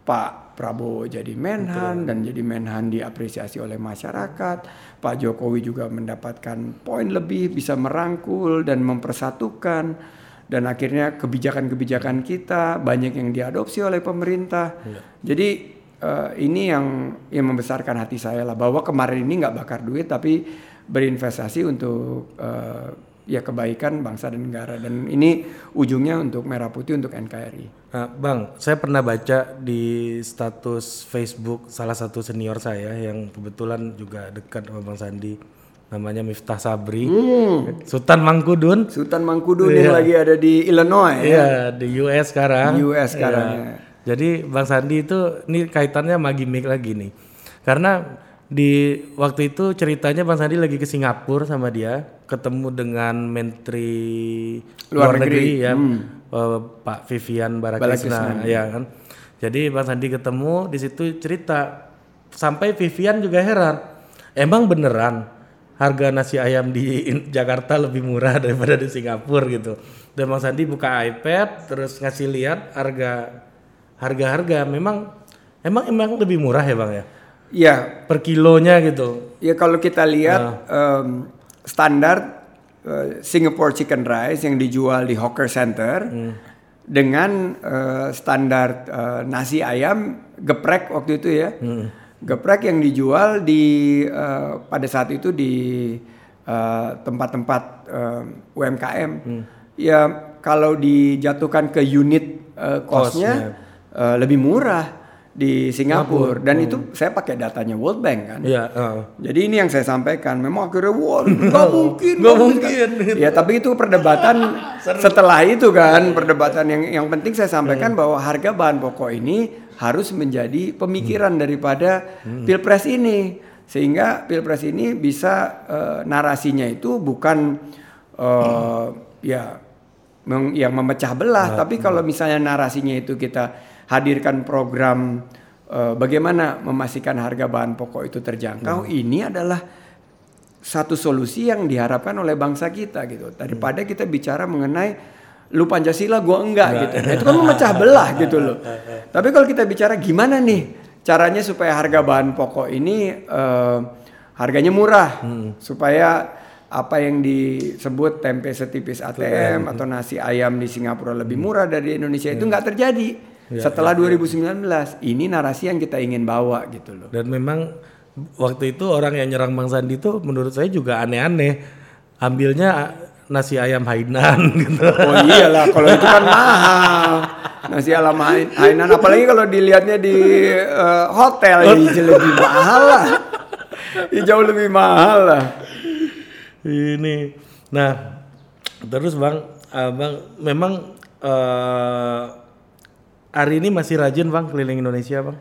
Pak Prabowo jadi Menhan Betul. dan jadi Menhan diapresiasi oleh masyarakat. Pak Jokowi juga mendapatkan poin lebih, bisa merangkul dan mempersatukan. Dan akhirnya kebijakan-kebijakan kita banyak yang diadopsi oleh pemerintah. Ya. Jadi uh, ini yang yang membesarkan hati saya lah bahwa kemarin ini nggak bakar duit tapi berinvestasi untuk uh, ya kebaikan bangsa dan negara. Dan ini ujungnya untuk merah putih untuk N K R I. Nah, Bang, saya pernah baca di status Facebook salah satu senior saya yang kebetulan juga dekat sama Bang Sandi. Namanya Miftah Sabri, hmm. Sultan Mangkudun. Sultan Mangkudun yeah. yang lagi ada di Illinois. Iya, yeah, ya? Di U S sekarang. U S sekarang. Yeah. Yeah. Jadi Bang Sandi itu, ini kaitannya sama gimmick lagi nih. Karena di waktu itu ceritanya Bang Sandi lagi ke Singapura sama dia, ketemu dengan Menteri Luar, Luar Negeri, Negeri ya, hmm. uh, Pak Vivian Balakrishnan. Ya kan. Jadi Bang Sandi ketemu di situ cerita, sampai Vivian juga heran, emang beneran harga nasi ayam di Jakarta lebih murah daripada di Singapura gitu. Dan Bang Sandi buka iPad terus ngasih lihat harga harga-harga memang emang emang lebih murah ya Bang ya. Iya, per kilonya gitu. Ya kalau kita lihat nah. um, standar uh, Singapore chicken rice yang dijual di hawker center hmm. dengan uh, standar uh, nasi ayam geprek waktu itu ya. Hmm. Geprek yang dijual di uh, pada saat itu di uh, tempat-tempat uh, U M K M hmm. ya kalau dijatuhkan ke unit uh, cost-nya uh, lebih murah di Singapura, Singapura. Dan hmm. itu saya pakai datanya World Bank kan. Iya. Uh. Jadi ini yang saya sampaikan. Memang akhirnya wah, nggak mungkin. Nggak mungkin. Kan. Ya tapi itu perdebatan setelah itu kan, perdebatan yang yang penting saya sampaikan hmm. bahwa harga bahan pokok ini harus menjadi pemikiran hmm. daripada hmm. pilpres ini, sehingga pilpres ini bisa uh, narasinya itu bukan uh, hmm. ya meng, yang memecah belah, nah, tapi nah. kalau misalnya narasinya itu kita hadirkan program uh, bagaimana memastikan harga bahan pokok itu terjangkau. Hmm. Ini adalah satu solusi yang diharapkan oleh bangsa kita gitu. Daripada kita bicara mengenai lu Pancasila gua enggak, enggak. gitu. Nah, itu kan memecah belah gitu loh. Tapi kalau kita bicara gimana nih caranya supaya harga bahan pokok ini uh, harganya murah, hmm. supaya apa yang disebut tempe setipis A T M atau nasi ayam di Singapura lebih murah dari Indonesia, hmm. itu enggak terjadi. Ya, setelah ya, dua ribu sembilan belas, ya. Ini narasi yang kita ingin bawa gitu loh. Dan memang waktu itu orang yang nyerang Bang Sandi itu menurut saya juga aneh-aneh. Ambilnya nasi ayam Hainan gitu. Oh iyalah, kalau itu kan mahal. Nasi ayam Hainan, apalagi kalau dilihatnya di uh, hotel, hotel. Ini lebih mahal lah. Ini jauh lebih mahal lah. Ini, nah terus Bang, uh, Bang memang uh, hari ini masih rajin Bang keliling Indonesia Bang?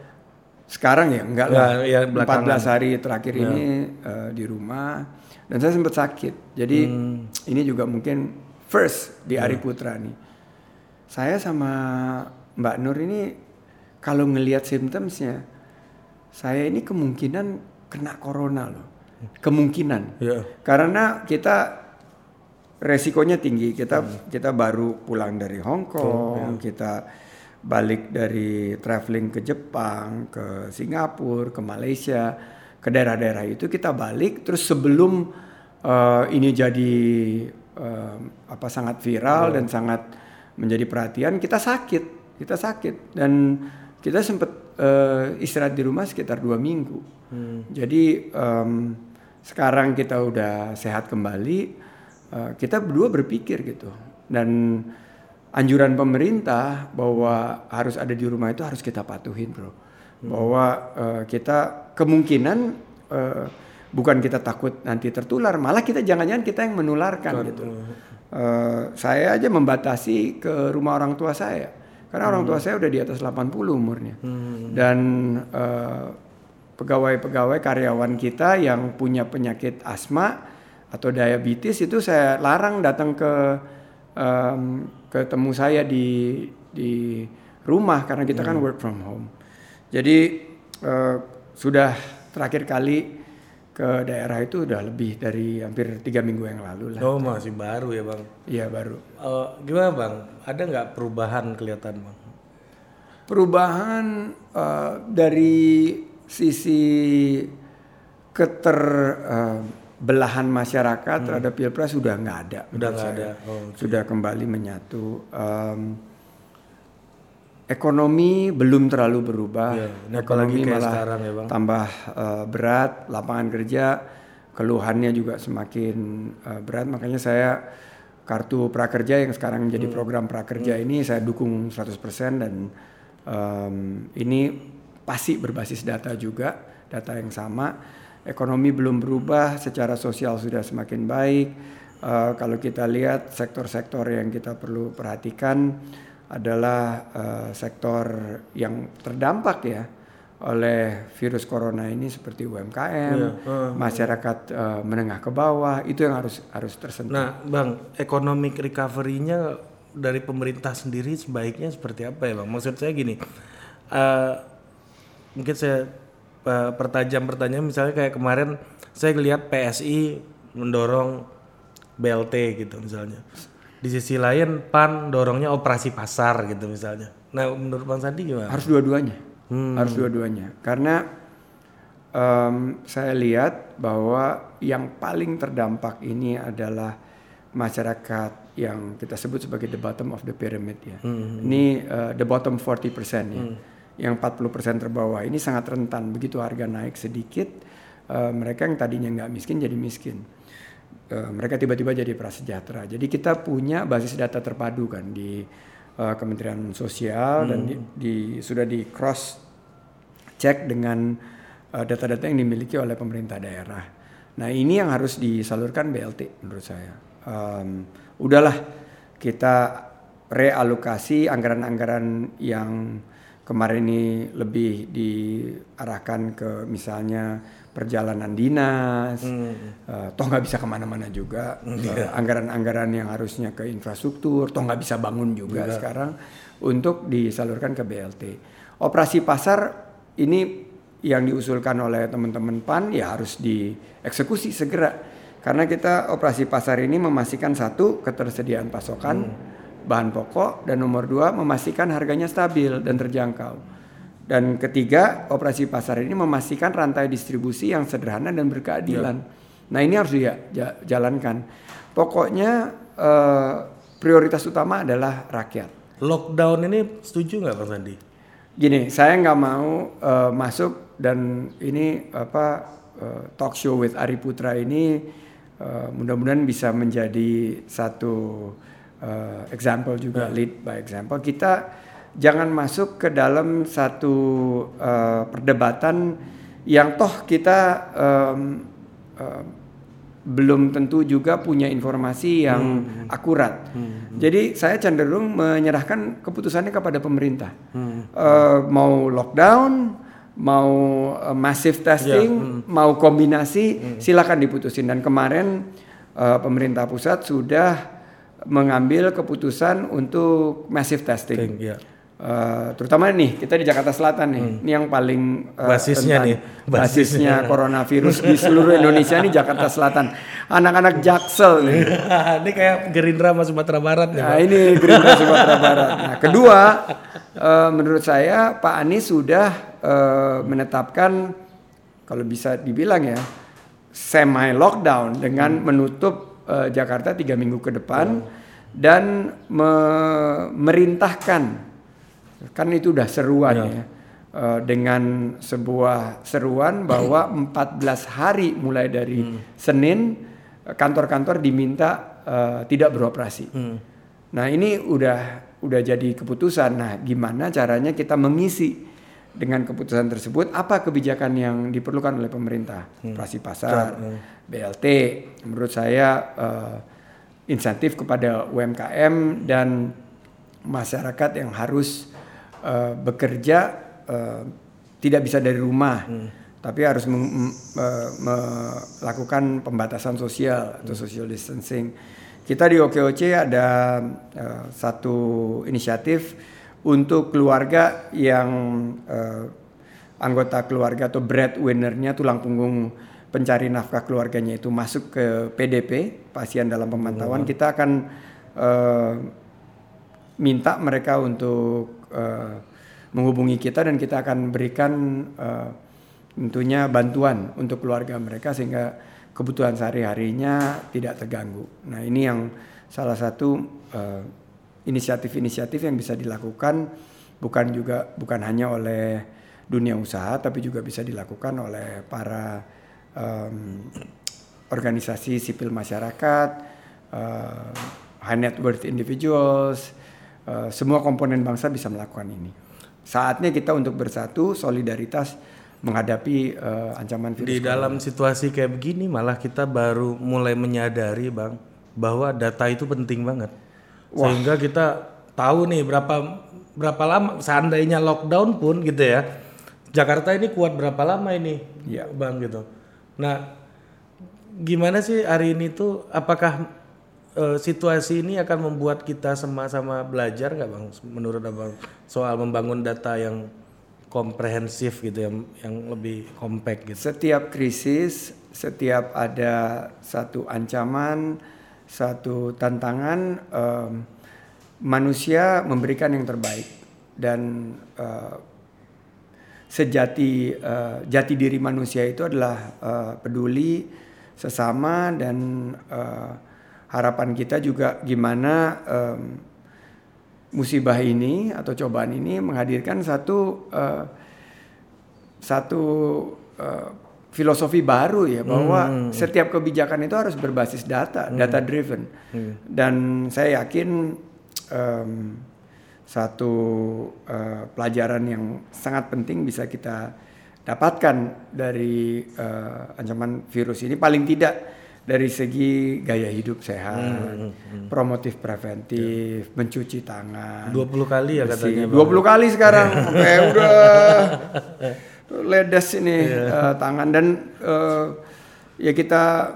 Sekarang ya enggak lah, ya, empat belas hari terakhir ya. Ini uh, di rumah. Dan saya sempat sakit, jadi hmm. ini juga mungkin first di ya. Ari Putra nih. Saya sama Mbak Nur ini kalau ngelihat symptomsnya, saya ini kemungkinan kena corona loh. Kemungkinan, ya. Karena kita resikonya tinggi, kita hmm. kita baru pulang dari Hong Kong, ya. Kita balik dari traveling ke Jepang, ke Singapura, ke Malaysia, ke daerah-daerah itu kita balik. Terus sebelum uh, ini jadi uh, apa sangat viral oh. dan sangat menjadi perhatian, kita sakit, kita sakit dan kita sempat uh, istirahat di rumah sekitar dua minggu. Hmm. Jadi um, sekarang kita udah sehat kembali, uh, kita berdua berpikir gitu dan anjuran pemerintah bahwa harus ada di rumah itu harus kita patuhin bro. Bahwa uh, kita kemungkinan uh, bukan kita takut nanti tertular, malah kita jangan-jangan kita yang menularkan Tuh. gitu. Uh, saya aja membatasi ke rumah orang tua saya. Karena hmm. orang tua saya udah di atas delapan puluh umurnya. Hmm. Dan uh, pegawai-pegawai karyawan kita yang punya penyakit asma atau diabetes itu saya larang datang ke um, ketemu saya di di rumah karena kita hmm. kan work from home. Jadi eh, sudah terakhir kali ke daerah itu udah lebih dari hampir tiga minggu yang lalu lah. Oh masih baru ya Bang? Iya baru. Uh, gimana Bang? Ada nggak perubahan kelihatan Bang? Perubahan uh, dari sisi keterbelahan uh, masyarakat hmm. terhadap pilpres sudah nggak ada. Sudah nggak ada. Oh, sudah kembali menyatu. Um, Ekonomi belum terlalu berubah, ya, ekonomi malah sekarang, ya, Bang. tambah uh, berat, lapangan kerja keluhannya juga semakin uh, berat. Makanya saya Kartu Prakerja yang sekarang menjadi hmm. program prakerja hmm. ini saya dukung seratus persen dan um, ini pasti berbasis data juga, data yang sama. Ekonomi belum berubah, secara sosial sudah semakin baik. Uh, kalau kita lihat sektor-sektor yang kita perlu perhatikan adalah uh, sektor yang terdampak ya oleh virus corona ini seperti U M K M, yeah. uh, masyarakat uh, menengah ke bawah, itu yang harus harus tersentuh. Nah, Bang, economic recovery-nya dari pemerintah sendiri sebaiknya seperti apa ya, Bang? Maksud saya gini, uh, mungkin saya uh, pertajam pertanyaan, misalnya kayak kemarin saya lihat P S I mendorong B L T gitu misalnya. Di sisi lain P A N dorongnya operasi pasar gitu misalnya. Nah menurut Bang Sandi gimana? Harus dua-duanya, hmm. harus dua-duanya. Karena um, saya lihat bahwa yang paling terdampak ini adalah masyarakat yang kita sebut sebagai the bottom of the pyramid ya. Hmm. Ini uh, the bottom forty percent ya, hmm. yang empat puluh persen terbawah ini sangat rentan. Begitu harga naik sedikit, uh, mereka yang tadinya nggak miskin jadi miskin. Uh, mereka tiba-tiba jadi prasejahtera. Jadi kita punya basis data terpadu kan di uh, Kementerian Sosial hmm. dan di, di, sudah di cross dicek dengan uh, data-data yang dimiliki oleh pemerintah daerah. Nah ini yang harus disalurkan B L T menurut saya. Um, udahlah kita realokasi anggaran-anggaran yang kemarin ini lebih diarahkan ke misalnya perjalanan dinas, hmm. uh, toh nggak bisa kemana-mana juga, hmm. uh, anggaran-anggaran yang harusnya ke infrastruktur, toh nggak bisa bangun juga Bila. sekarang, untuk disalurkan ke B L T. Operasi pasar ini yang diusulkan oleh teman-teman P A N ya harus dieksekusi segera, karena kita operasi pasar ini memastikan satu, ketersediaan pasokan, hmm. bahan pokok, dan nomor dua memastikan harganya stabil dan terjangkau, dan ketiga operasi pasar ini memastikan rantai distribusi yang sederhana dan berkeadilan. Yeah. Nah ini harus dijalankan. Pokoknya eh, prioritas utama adalah rakyat. Lockdown ini setuju nggak Pak Sandi? Gini, saya nggak mau eh, masuk dan ini apa eh, talk show with Ari Putra ini eh, mudah-mudahan bisa menjadi satu Uh, example juga, yeah. lead by example. Kita jangan masuk ke dalam satu uh, perdebatan yang toh kita um, uh, belum tentu juga punya informasi yang hmm. akurat. Hmm. Jadi saya cenderung menyerahkan keputusannya kepada pemerintah. Hmm. Uh, mau lockdown, mau uh, massive testing, yeah. hmm. mau kombinasi, hmm. silakan diputusin. Dan kemarin uh, pemerintah pusat sudah mengambil keputusan untuk massive testing, yeah. uh, terutama nih kita di Jakarta Selatan nih, hmm. ini yang paling uh, basisnya rentan. nih, basisnya, basisnya coronavirus di seluruh Indonesia nih Jakarta Selatan, anak-anak Jaksel nih, ini kayak Gerindra sama Sumatera Barat nih. Nah ini Gerindra Sumatera Barat. Nah kedua, uh, menurut saya Pak Anies sudah uh, menetapkan kalau bisa dibilang ya semi lockdown dengan hmm. menutup Uh, Jakarta tiga minggu ke depan hmm. dan me- merintahkan, kan itu udah seruan ya, ya uh, dengan sebuah seruan bahwa empat belas hari mulai dari hmm. Senin kantor-kantor diminta uh, tidak beroperasi. Hmm. Nah ini udah udah jadi keputusan. Nah gimana caranya kita mengisi dengan keputusan tersebut? Apa kebijakan yang diperlukan oleh pemerintah? Hmm. Operasi pasar. Hmm. B L T, menurut saya uh, insentif kepada U M K M dan masyarakat yang harus uh, bekerja uh, tidak bisa dari rumah, hmm. tapi harus meng, uh, melakukan pembatasan sosial atau social distancing. Kita di O K O C ada uh, satu inisiatif untuk keluarga yang uh, anggota keluarga atau breadwinner-nya, tulang punggung pencari nafkah keluarganya itu masuk ke P D P, pasien dalam pemantauan. Hmm. Kita akan uh, minta mereka untuk uh, menghubungi kita dan kita akan berikan uh, tentunya bantuan untuk keluarga mereka sehingga kebutuhan sehari-harinya tidak terganggu. Nah ini yang salah satu uh, inisiatif-inisiatif yang bisa dilakukan, bukan juga bukan hanya oleh dunia usaha tapi juga bisa dilakukan oleh para Um, organisasi sipil masyarakat, uh, high net worth individuals, uh, semua komponen bangsa bisa melakukan ini. Saatnya kita untuk bersatu, solidaritas menghadapi uh, ancaman virus. Di corona. Dalam situasi kayak begini malah kita baru mulai menyadari bang bahwa data itu penting banget. Wah. Sehingga kita tahu nih berapa berapa lama seandainya lockdown pun gitu ya, Jakarta ini kuat berapa lama ini, ya. bang gitu. Nah, gimana sih hari ini tuh? Apakah e, situasi ini akan membuat kita sama-sama belajar nggak, bang? Menurut abang soal membangun data yang komprehensif gitu, yang yang lebih kompak gitu. Setiap krisis, setiap ada satu ancaman, satu tantangan, e, manusia memberikan yang terbaik dan e, sejati uh, jati diri manusia itu adalah uh, peduli sesama dan uh, harapan kita juga gimana um, musibah ini atau cobaan ini menghadirkan satu uh, satu uh, filosofi baru ya, bahwa hmm. setiap kebijakan itu harus berbasis data, hmm. data driven. Hmm. Dan saya yakin um, satu uh, pelajaran yang sangat penting bisa kita dapatkan dari uh, ancaman virus ini, paling tidak dari segi gaya hidup sehat, hmm, hmm. promotif preventif, yeah. mencuci tangan dua puluh kali ya katanya, dua puluh kali sekarang kayak udah ledes ini yeah. uh, tangan dan uh, ya kita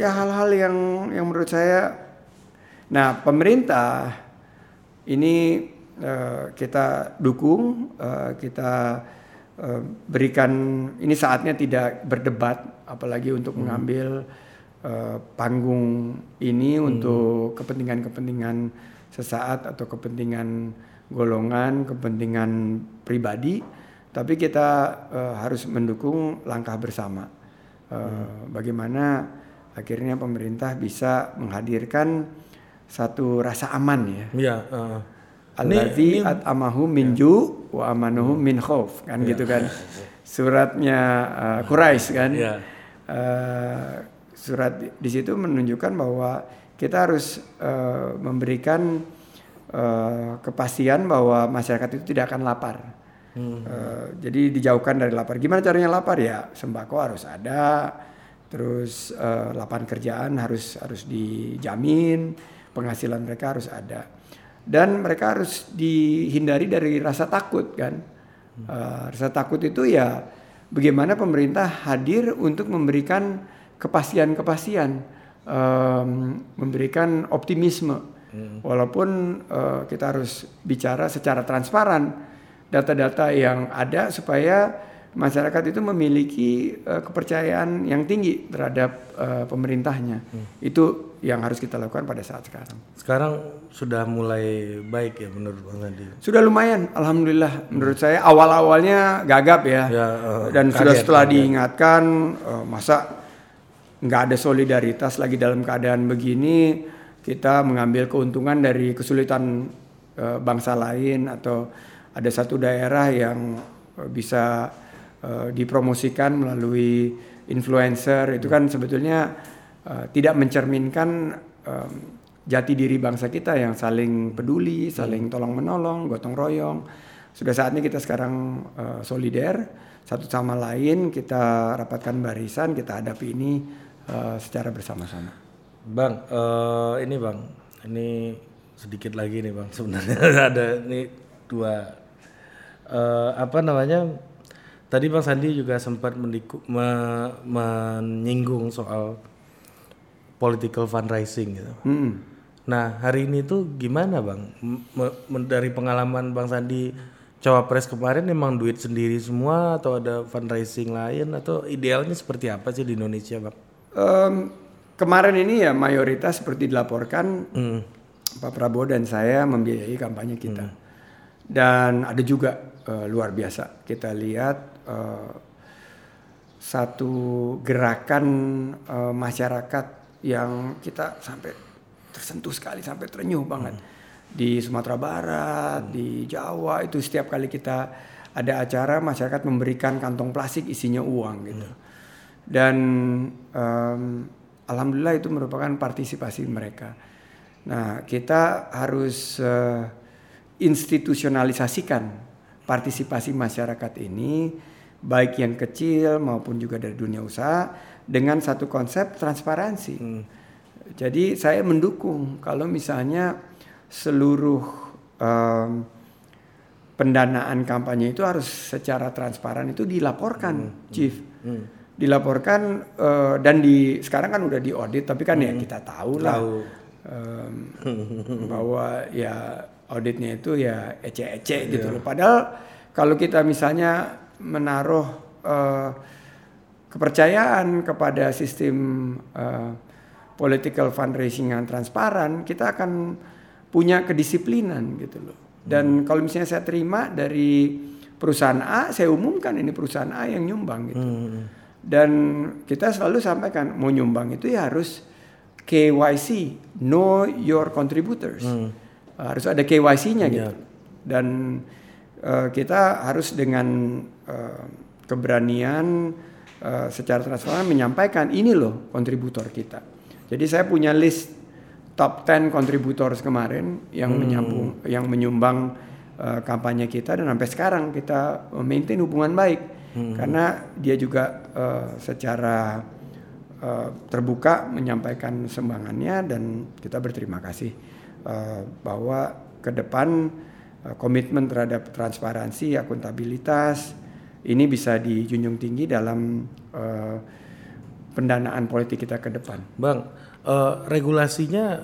ya hal-hal yang yang menurut saya, nah pemerintah ini uh, kita dukung, uh, kita uh, berikan, ini saatnya tidak berdebat apalagi untuk hmm. mengambil Uh, panggung ini hmm. untuk kepentingan-kepentingan sesaat atau kepentingan golongan, kepentingan pribadi, tapi kita uh, harus mendukung langkah bersama. Uh, hmm. Bagaimana akhirnya pemerintah bisa menghadirkan satu rasa aman ya. Iya. Uh, Allazi at'amahum min ju' wa amanuhum min khauf kan yeah. gitu kan. Suratnya uh, Quraisy kan. Yeah. Uh, Surat di situ menunjukkan bahwa kita harus uh, memberikan uh, kepastian bahwa masyarakat itu tidak akan lapar. Hmm. Uh, jadi dijauhkan dari lapar. Gimana caranya lapar ya? Sembako harus ada, terus uh, lapangan kerjaan harus harus dijamin, penghasilan mereka harus ada, dan mereka harus dihindari dari rasa takut kan. Uh, rasa takut itu ya bagaimana pemerintah hadir untuk memberikan kepastian-kepastian, um, memberikan optimisme, hmm. walaupun uh, kita harus bicara secara transparan data-data yang ada supaya masyarakat itu memiliki uh, kepercayaan yang tinggi terhadap uh, pemerintahnya. Hmm. Itu yang harus kita lakukan pada saat sekarang. Sekarang sudah mulai baik ya menurut Bang Andi? Sudah lumayan, alhamdulillah. Menurut saya awal-awalnya gagap ya, ya uh, dan kaget, sudah setelah kaget. diingatkan uh, masa nggak ada solidaritas lagi dalam keadaan begini, kita mengambil keuntungan dari kesulitan e, bangsa lain, atau ada satu daerah yang e, bisa e, dipromosikan melalui influencer, itu kan sebetulnya e, tidak mencerminkan e, jati diri bangsa kita yang saling peduli, saling tolong-menolong, gotong royong. Sudah saatnya kita sekarang e, solider, satu sama lain, kita rapatkan barisan, kita hadapi ini Uh, secara bersama-sama. Bang, uh, ini Bang, ini sedikit lagi nih Bang sebenarnya ada ini dua uh, apa namanya, tadi Bang Sandi juga sempat mendiku, me, menyinggung soal political fundraising gitu. Mm-hmm. Nah hari ini tuh gimana Bang? M- dari pengalaman Bang Sandi Cawapres kemarin, emang duit sendiri semua atau ada fundraising lain, atau idealnya seperti apa sih di Indonesia Bang? Um, kemarin ini ya mayoritas seperti dilaporkan mm. Pak Prabowo dan saya membiayai kampanye kita, mm. dan ada juga uh, luar biasa kita lihat uh, satu gerakan uh, masyarakat yang kita sampai tersentuh sekali, sampai terenyuh banget mm. di Sumatera Barat, mm. di Jawa itu setiap kali kita ada acara masyarakat memberikan kantong plastik isinya uang gitu. Mm. Dan um, alhamdulillah itu merupakan partisipasi mereka. Nah kita harus uh, institusionalisasikan partisipasi masyarakat ini, baik yang kecil maupun juga dari dunia usaha, dengan satu konsep transparansi. Hmm. Jadi saya mendukung kalau misalnya seluruh um, pendanaan kampanye itu harus secara transparan, itu dilaporkan, hmm. Chief. Hmm. Dilaporkan uh, dan di sekarang kan udah diaudit, tapi kan hmm. ya kita tahu lah um, bahwa ya auditnya itu ya ece-ece yeah. gitu loh. Padahal kalau kita misalnya menaruh uh, kepercayaan kepada sistem uh, political fundraising yang transparan, kita akan punya kedisiplinan gitu loh. Dan hmm. kalau misalnya saya terima dari perusahaan A, saya umumkan ini perusahaan A yang nyumbang gitu. Hmm. Dan kita selalu sampaikan mau nyumbang itu ya harus K Y C, know your contributors, hmm. uh, harus ada K Y C-nya yeah. gitu. Dan uh, kita harus dengan uh, keberanian uh, secara transparan menyampaikan ini loh kontributor kita. Jadi saya punya list top sepuluh contributors kemarin yang hmm. menyambung, yang menyumbang uh, kampanye kita, dan sampai sekarang kita maintain hubungan baik. hmm. karena dia juga uh, secara uh, terbuka menyampaikan sumbangannya, dan kita berterima kasih uh, bahwa ke depan uh, komitmen terhadap transparansi, akuntabilitas ini bisa dijunjung tinggi dalam uh, pendanaan politik kita ke depan. Bang, uh, regulasinya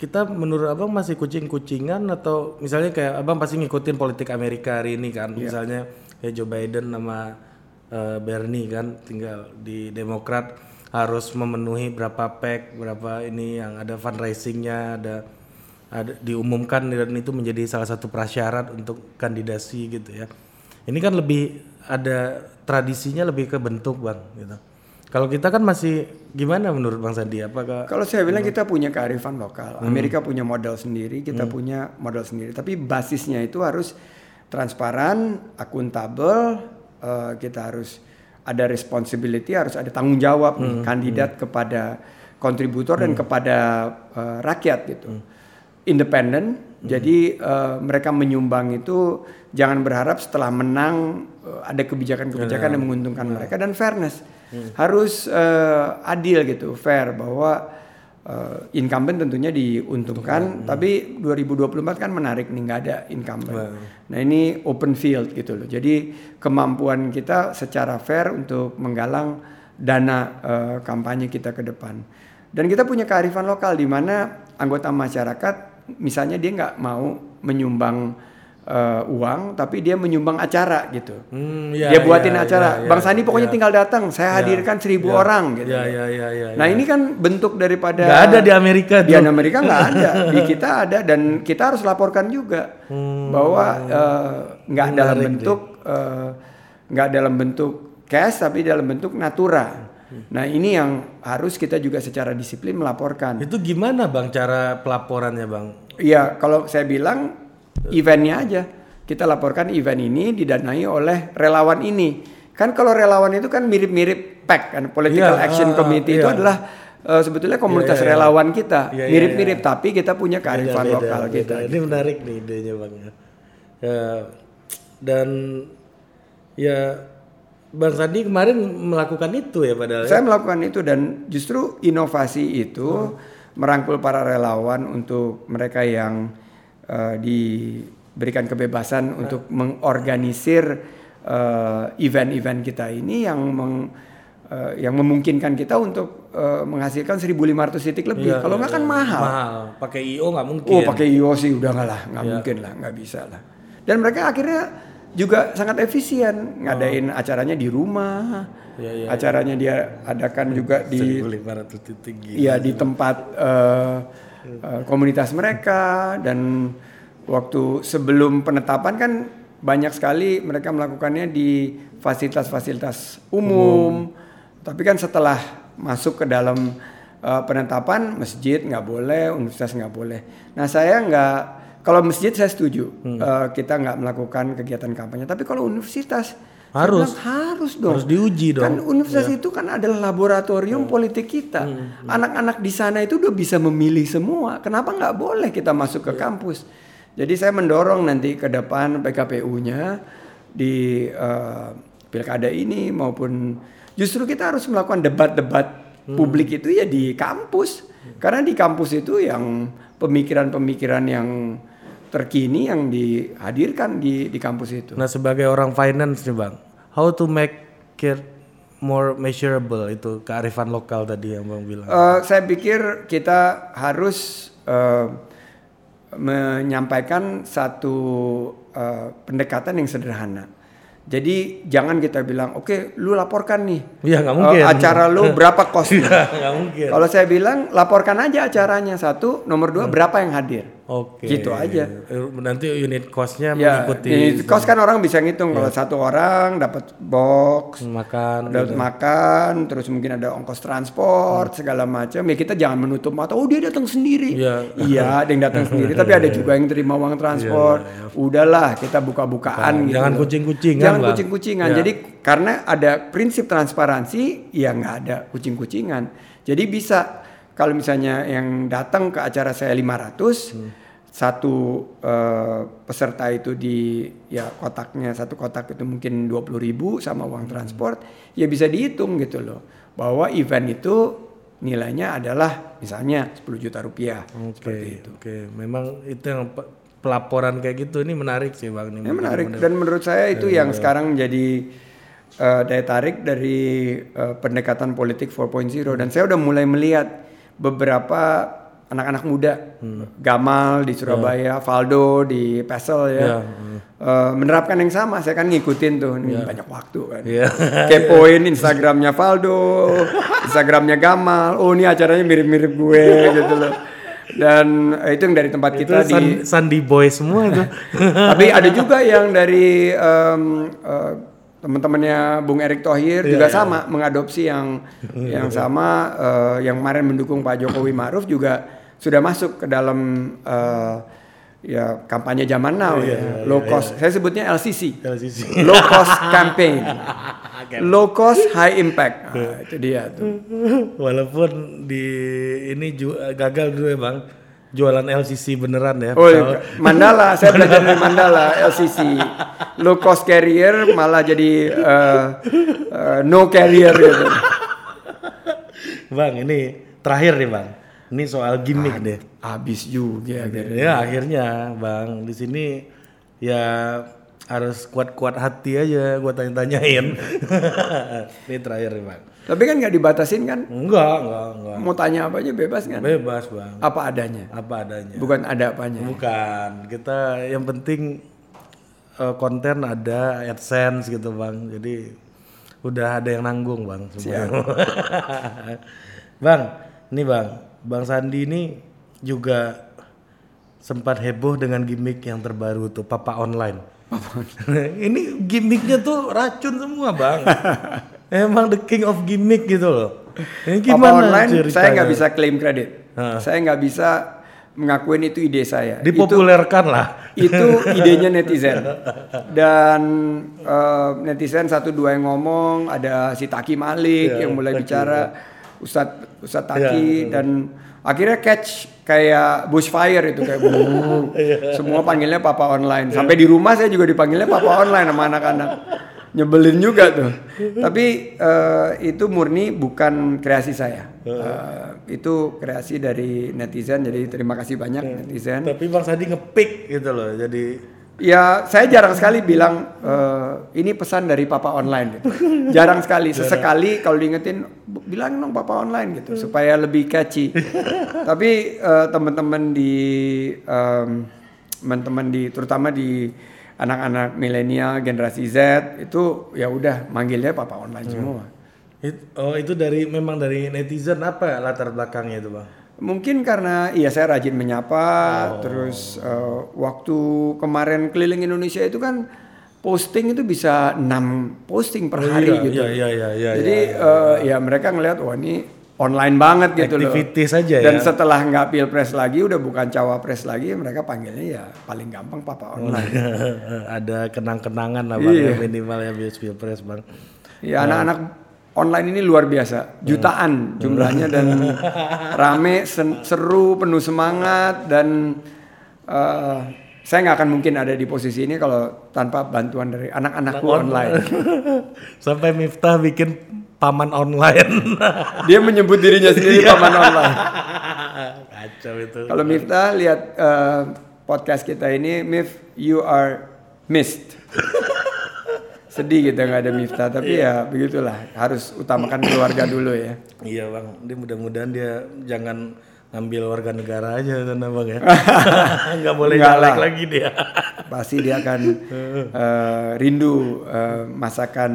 kita menurut abang masih kucing-kucingan, atau misalnya kayak abang pasti ngikutin politik Amerika hari ini kan, yeah. misalnya kayak Joe Biden sama uh, Bernie kan, tinggal di Demokrat harus memenuhi berapa P A C, berapa ini yang ada fundraisingnya, ada, ada diumumkan, dan itu menjadi salah satu prasyarat untuk kandidasi gitu ya. Ini kan lebih ada tradisinya, lebih ke bentuk bang gitu. Kalau kita kan masih gimana menurut Bang Sandi? Apakah kalau saya bilang kita punya kearifan lokal, hmm. Amerika punya modal sendiri, kita hmm. punya modal sendiri. Tapi basisnya itu harus transparan, akuntabel. Uh, kita harus ada responsibility, harus ada tanggung jawab nih, hmm. kandidat hmm. kepada kontributor hmm. dan kepada uh, rakyat gitu. Hmm. Independen. Hmm. Jadi uh, mereka menyumbang itu jangan berharap setelah menang uh, ada kebijakan-kebijakan ya, yang menguntungkan ya. mereka, dan fairness. Hmm. Harus uh, adil gitu, fair, bahwa uh, incumbent tentunya diuntungkan. Hmm. Tapi dua ribu dua puluh empat kan menarik nih, nggak ada incumbent. Wow. Nah ini open field gitu loh. Jadi kemampuan kita secara fair untuk menggalang dana uh, kampanye kita ke depan. Dan kita punya kearifan lokal di mana anggota masyarakat misalnya dia nggak mau menyumbang uh, uang, tapi dia menyumbang acara gitu. Hmm, ya, dia buatin ya, acara. Ya, ya, Bang Sandi pokoknya ya. tinggal datang. Saya hadirkan ya, seribu ya, orang gitu. Ya, ya, ya, ya, nah ya. ini kan bentuk daripada. Nggak ada di Amerika. Di tuh. Amerika nggak ada. Di kita ada, dan kita harus laporkan juga hmm, bahwa uh, nggak dalam bentuk uh, nggak dalam bentuk cash, tapi dalam bentuk natura. Nah ini yang harus kita juga secara disiplin melaporkan. Itu gimana bang cara pelaporannya bang? Iya, kalau saya bilang eventnya aja. Kita laporkan event ini didanai oleh relawan ini. Kan kalau relawan itu kan mirip-mirip P A C kan, Political yeah, Action uh, Committee yeah. itu adalah uh, sebetulnya komunitas yeah, yeah, yeah. relawan kita. Yeah, yeah, mirip-mirip yeah. tapi kita punya kearifan beda, lokal beda, kita. Beda. Ini gitu. Menarik nih idenya bang ya. Dan ya Bang Sandi kemarin melakukan itu ya padahal. Saya ya? melakukan itu, dan justru inovasi itu hmm. merangkul para relawan untuk mereka yang uh, diberikan kebebasan hmm. untuk mengorganisir uh, event-event kita ini yang meng, uh, yang memungkinkan kita untuk uh, menghasilkan seribu lima ratus titik lebih. Ya, kalau ya, nggak kan ya. mahal. Mahal. Pakai I O nggak mungkin. Oh pakai I O sih udah nggak lah, nggak ya. mungkin lah, nggak bisa lah. Dan mereka akhirnya juga sangat efisien, ngadain oh. acaranya di rumah, ya, ya, acaranya ya. dia adakan juga di ya di tempat uh, uh, komunitas mereka. Dan waktu sebelum penetapan kan banyak sekali mereka melakukannya di fasilitas-fasilitas umum, hmm. tapi kan setelah masuk ke dalam uh, penetapan, masjid nggak boleh, universitas nggak boleh. Nah saya nggak. Kalau masjid saya setuju, hmm. uh, kita nggak melakukan kegiatan kampanye. Tapi kalau universitas harus, harus dong, harus diuji dong. Kan universitas ya. itu kan adalah laboratorium hmm. politik kita. Hmm. Hmm. Anak-anak di sana itu udah bisa memilih semua. Kenapa nggak boleh kita masuk ke ya. kampus? Jadi saya mendorong nanti ke depan P K P U-nya di uh, pilkada ini maupun justru kita harus melakukan debat-debat hmm. publik itu ya di kampus, hmm. karena di kampus itu yang pemikiran-pemikiran yang terkini yang dihadirkan di di kampus itu. Nah sebagai orang finance nih bang, how to make it more measurable, itu kearifan lokal tadi yang bang bilang. Uh, saya pikir kita harus uh, menyampaikan satu uh, pendekatan yang sederhana. Jadi jangan kita bilang oke okay, lu laporkan nih ya, gak mungkin. Uh, acara lu berapa kosnya. Gak mungkin. Kalau saya bilang laporkan aja acaranya, satu, nomor dua hmm. berapa yang hadir. Oke. Okay. Gitu aja. Nanti unit costnya ya, mengikuti. Unit cost kan orang bisa ngitung ya. Kalau satu orang dapat box, makan, dapat gitu. makan, terus mungkin ada ongkos transport hmm. segala macam. Ya kita jangan menutup mata. Oh dia datang sendiri. Ya. Iya, ada yang datang sendiri. Tapi ada juga yang terima uang transport. Ya, ya, ya. Udahlah kita buka-bukaan. Nah, gitu. Jangan kucing-kucingan. Jangan bang. kucing-kucingan. Ya. Jadi karena ada prinsip transparansi, ya nggak ada kucing-kucingan. Jadi bisa. Kalau misalnya yang datang ke acara saya lima ratus, hmm. satu eh, peserta itu di ya kotaknya, satu kotak itu mungkin dua puluh ribu sama uang transport, ya bisa dihitung gitu loh bahwa event itu nilainya adalah misalnya sepuluh juta rupiah. Okay, seperti itu. Oke, okay. Memang itu yang pelaporan kayak gitu ini menarik sih Bang. Ini ya, menarik dan menurut saya itu ya, yang ya. sekarang menjadi uh, daya tarik dari uh, pendekatan politik empat koma nol, dan saya udah mulai melihat beberapa anak-anak muda, hmm. Gamal di Surabaya, yeah. Valdo di Pesel ya, yeah. uh, menerapkan yang sama. Saya kan ngikutin tuh, yeah. banyak waktu kan, yeah. kepoin Instagramnya Valdo, Instagramnya Gamal, oh ini acaranya mirip-mirip gue gitu loh. Dan itu yang dari tempat itu kita san, di Sandi Boy semua itu. Tapi ada juga yang dari um, uh, teman-temannya Bung Erick Thohir yeah, juga yeah. sama mengadopsi yang yang sama, uh, yang kemarin mendukung Pak Jokowi Ma'ruf juga sudah masuk ke dalam uh, ya kampanye zaman now, yeah, ya low yeah, cost yeah. saya sebutnya L C C, L C C. Low cost campaign, low cost high impact, nah, itu dia tuh. Walaupun di ini ju- gagal dulu ya Bang jualan L C C beneran ya. Oh, so, Mandala, saya belajar dari Mandala L C C, low cost carrier malah jadi uh, uh, no carrier gitu. Bang ini terakhir nih Bang. Ini soal gimmick ah, deh. Abis juga akhirnya. Ya akhirnya Bang di sini ya harus kuat-kuat hati aja gua tanya-tanyain. Ini terakhir nih Bang. Tapi kan gak dibatasin kan? Enggak, enggak, enggak. Mau tanya apa aja bebas kan? Bebas Bang. Apa adanya? Apa adanya. Bukan ada apanya. Bukan. Kita yang penting uh, konten ada, AdSense gitu Bang. Jadi udah ada yang nanggung Bang. Siap. Bang, ini Bang. Bang Sandi ini juga sempat heboh dengan gimmick yang terbaru tuh, Papa Online. Papa Online. Ini gimmicknya tuh racun semua Bang. Emang the king of gimmick gitu loh. Ini gimana Papa Online ceritanya? Saya gak bisa claim kredit. Ha. Saya gak bisa mengakuin itu ide saya. Dipopulerkan itu, lah. Itu idenya netizen. Dan uh, netizen satu dua yang ngomong, ada si Taki Malik ya, yang mulai Taki, bicara. Ya. Ustadz Ustadz Taki ya, dan akhirnya catch kayak bushfire itu kayak buru, semua panggilnya Papa Online. Sampai di rumah saya juga dipanggilnya Papa Online sama anak-anak, nyebelin juga tuh. Tapi uh, itu murni bukan kreasi saya, uh, itu kreasi dari netizen. Jadi terima kasih banyak ya, netizen. Tapi Bang Sandi ngepick gitu loh, jadi. Ya, saya jarang sekali bilang e, ini pesan dari Papa Online gitu. Jarang sekali, sesekali kalau diingetin bilang dong Papa Online gitu supaya lebih catchy. Tapi uh, teman-teman di um, teman-teman di terutama di anak-anak milenial generasi Z itu ya udah manggilnya Papa Online hmm. semua. It, oh, itu dari memang dari netizen apa latar belakangnya itu, Bang? Mungkin karena iya saya rajin menyapa, oh. terus uh, waktu kemarin keliling Indonesia itu kan posting itu bisa enam posting per hari iya, gitu. Iya, iya, iya, Jadi iya, iya, uh, iya. ya mereka ngelihat wah ini online banget gitu. Activity loh. Saja dan ya. Dan setelah nggak pilpres lagi udah bukan cawapres lagi, mereka panggilnya ya paling gampang Papa Online. Ada kenang-kenangan lah Bang iya. minimal ya pilpres Bang. Ya nah. anak-anak online ini luar biasa, jutaan jumlahnya dan rame, sen- seru, penuh semangat dan uh, saya nggak akan mungkin ada di posisi ini kalau tanpa bantuan dari anak-anakku online. online. Sampai Miftah bikin paman online. Dia menyebut dirinya sendiri paman online. Kacau itu. Kalau Miftah lihat uh, podcast kita ini, Mif, you are missed. Sedih kita nggak ada Miftah, tapi ya begitulah, harus utamakan keluarga dulu ya. Iya Bang, dia mudah-mudahan dia jangan ngambil warga negara aja sana Bang ya. Nggak boleh nyalek lagi dia. Pasti dia akan uh, rindu uh, masakan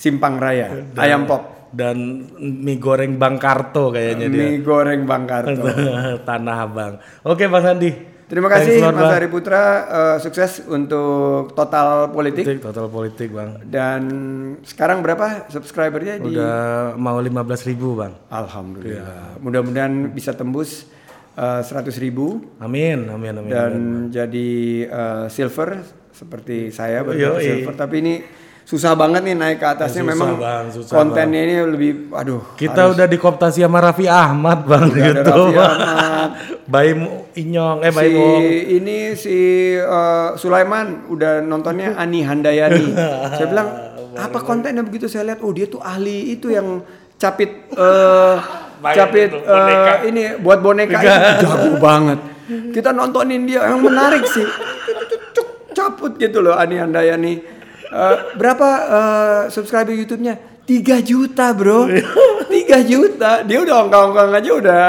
simpang raya, dan, ayam pop. Dan mie goreng Bang Karto kayaknya dia. Mie goreng Bang Karto. Tanah Abang. Oke Bang Sandi. Terima kasih Thanks, Mas Ari Putra, uh, sukses untuk Total Politik. Total Politik Bang. Dan sekarang berapa subscribernya? Udah di? Udah mau lima belas ribu Bang. Alhamdulillah. Ya. Mudah-mudahan bisa tembus uh, seratus ribu. Amin, amin, amin. Dan amin, jadi uh, silver seperti saya, betul silver. Tapi ini susah banget nih naik ke atasnya. Ya, memang bang, kontennya bang. Ini lebih aduh. Kita harus. Udah dikooptasi sama Raffi Ahmad bang udah gitu. Raffi Ahmad. Baim Inyong eh Baim Wong. Si ini si uh, Sulaiman udah nontonnya Ani Handayani. Saya bilang apa kontennya begitu saya lihat oh dia tuh ahli itu yang capit uh, capit uh, ini buat boneka ini jago banget. Kita nontonin dia yang menarik sih. Caput gitu loh Ani Handayani. Uh, berapa uh, subscriber YouTube-nya? tiga juta, Bro. tiga juta. Dia udah ongkang-ongkang aja udah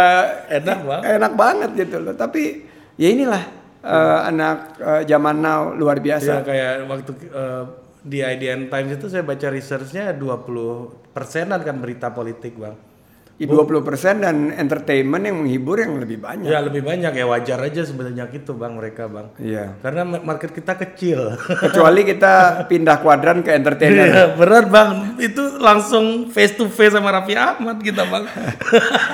enak banget. Enak banget gitu loh. Tapi ya inilah uh, anak uh, zaman now luar biasa. Ya, kayak waktu uh, di I D N Times itu saya baca research-nya dua puluh persenan kan berita politik, Bang. dua puluh persen dan entertainment yang menghibur yang lebih banyak. Ya lebih banyak ya wajar aja sebenarnya gitu bang mereka bang. Iya. Karena market kita kecil. Kecuali kita pindah kuadran ke entertainment. Iya benar bang itu langsung face to face sama Raffi Ahmad kita bang.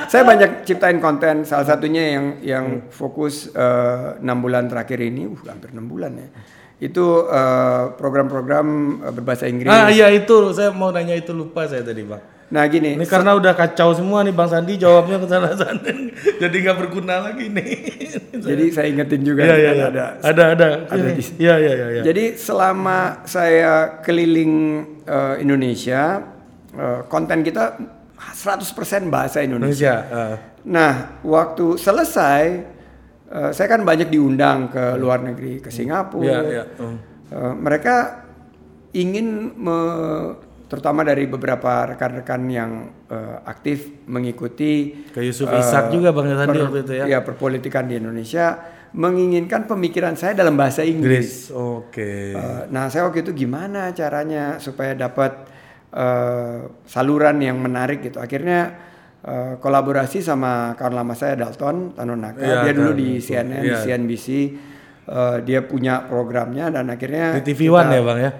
Saya banyak ciptain konten salah satunya yang yang hmm. fokus uh, enam bulan terakhir ini uh, hampir enam bulan ya. Itu uh, program-program uh, berbahasa Inggris. Ah iya itu saya mau nanya itu lupa saya tadi bang. Nah gini. Ini karena se- udah kacau semua nih Bang Sandi jawabnya ke sana-sana jadi nggak berguna lagi nih. Jadi saya ingetin juga ya, nih, ya, kan ya. ada ada ada ada di sini. Ya, ya, ya, ya. Jadi selama saya keliling uh, Indonesia uh, konten kita seratus persen bahasa Indonesia. Indonesia uh. Nah waktu selesai Uh, saya kan banyak diundang ke luar negeri, ke Singapura. Yeah, yeah. Uh. Uh, mereka ingin, me, terutama dari beberapa rekan-rekan yang uh, aktif mengikuti. Ke Yusuf uh, Ishak juga Bang Sandi waktu itu ya? Ya, perpolitikan di Indonesia. Menginginkan pemikiran saya dalam bahasa Inggris. Oke. Okay. Uh, nah saya waktu itu gimana caranya supaya dapat uh, saluran yang menarik gitu. Akhirnya... Uh, kolaborasi sama kawan lama saya Dalton Tanonaka ya, dia dulu kan, di C N N, ya. C N B C uh, dia punya programnya dan akhirnya di T V One ya bang ya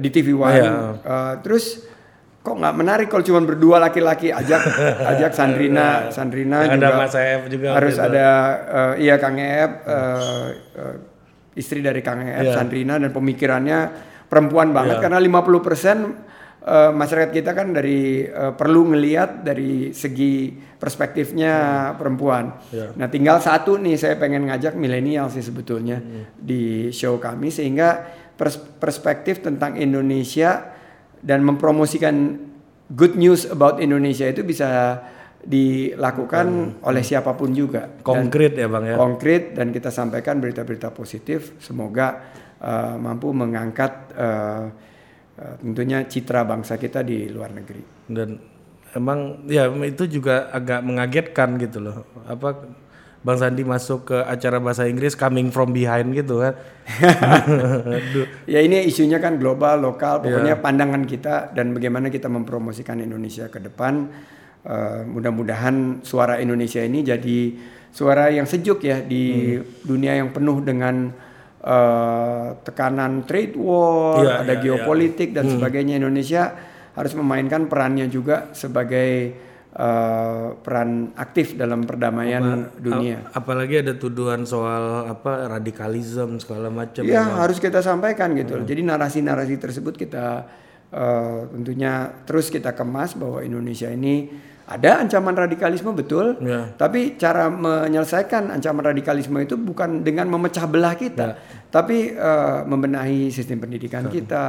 di T V One ya. uh, terus kok nggak menarik kalau cuma berdua laki-laki ajak ajak Sandrina Sandrina juga, ada Mas E F juga harus gitu. Ada uh, iya Kang E F uh, uh, istri dari Kang E F ya. Sandrina dan pemikirannya perempuan banget ya. Karena lima puluh persen Uh, masyarakat kita kan dari uh, perlu ngelihat dari segi perspektifnya yeah. perempuan. Yeah. Nah tinggal satu nih saya pengen ngajak milenial sih sebetulnya yeah. di show kami sehingga pers- perspektif tentang Indonesia dan mempromosikan good news about Indonesia itu bisa dilakukan yeah. oleh siapapun juga. Konkret dan, ya bang ya. Konkret dan kita sampaikan berita-berita positif semoga uh, mampu mengangkat uh, tentunya citra bangsa kita di luar negeri. Dan emang ya itu juga agak mengagetkan gitu loh. Apa Bang Sandi masuk ke acara bahasa Inggris coming from behind gitu kan. Ya ini isunya kan global, lokal, pokoknya yeah. pandangan kita dan bagaimana kita mempromosikan Indonesia ke depan. Uh, mudah-mudahan suara Indonesia ini jadi suara yang sejuk ya di hmm. dunia yang penuh dengan Uh, tekanan trade war, ya, ada ya, geopolitik ya. Dan hmm. sebagainya. Indonesia harus memainkan perannya juga sebagai uh, peran aktif dalam perdamaian apa, dunia. Ap- apalagi ada tuduhan soal apa radikalisme segala macam. Ya memang. Harus kita sampaikan gitu. Hmm. Jadi narasi-narasi tersebut kita uh, tentunya terus kita kemas bahwa Indonesia ini ada ancaman radikalisme betul, ya. Tapi cara menyelesaikan ancaman radikalisme itu bukan dengan memecah belah kita, ya. Tapi uh, membenahi sistem pendidikan ya. Kita,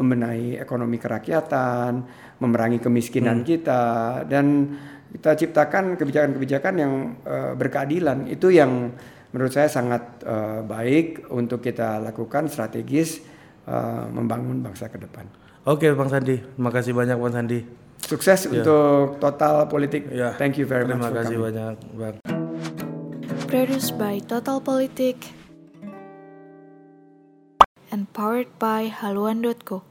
membenahi ekonomi kerakyatan, memerangi kemiskinan hmm. kita, dan kita ciptakan kebijakan-kebijakan yang uh, berkeadilan. Itu yang menurut saya sangat uh, baik untuk kita lakukan strategis uh, membangun bangsa ke depan. Oke, Bang Sandi, terima kasih banyak Bang Sandi. Sukses yeah. untuk Total Politik. Yeah. Thank you very Terima much. Terima kasih banyak, Bang. Produced by Total Politik and powered by haluan dot co.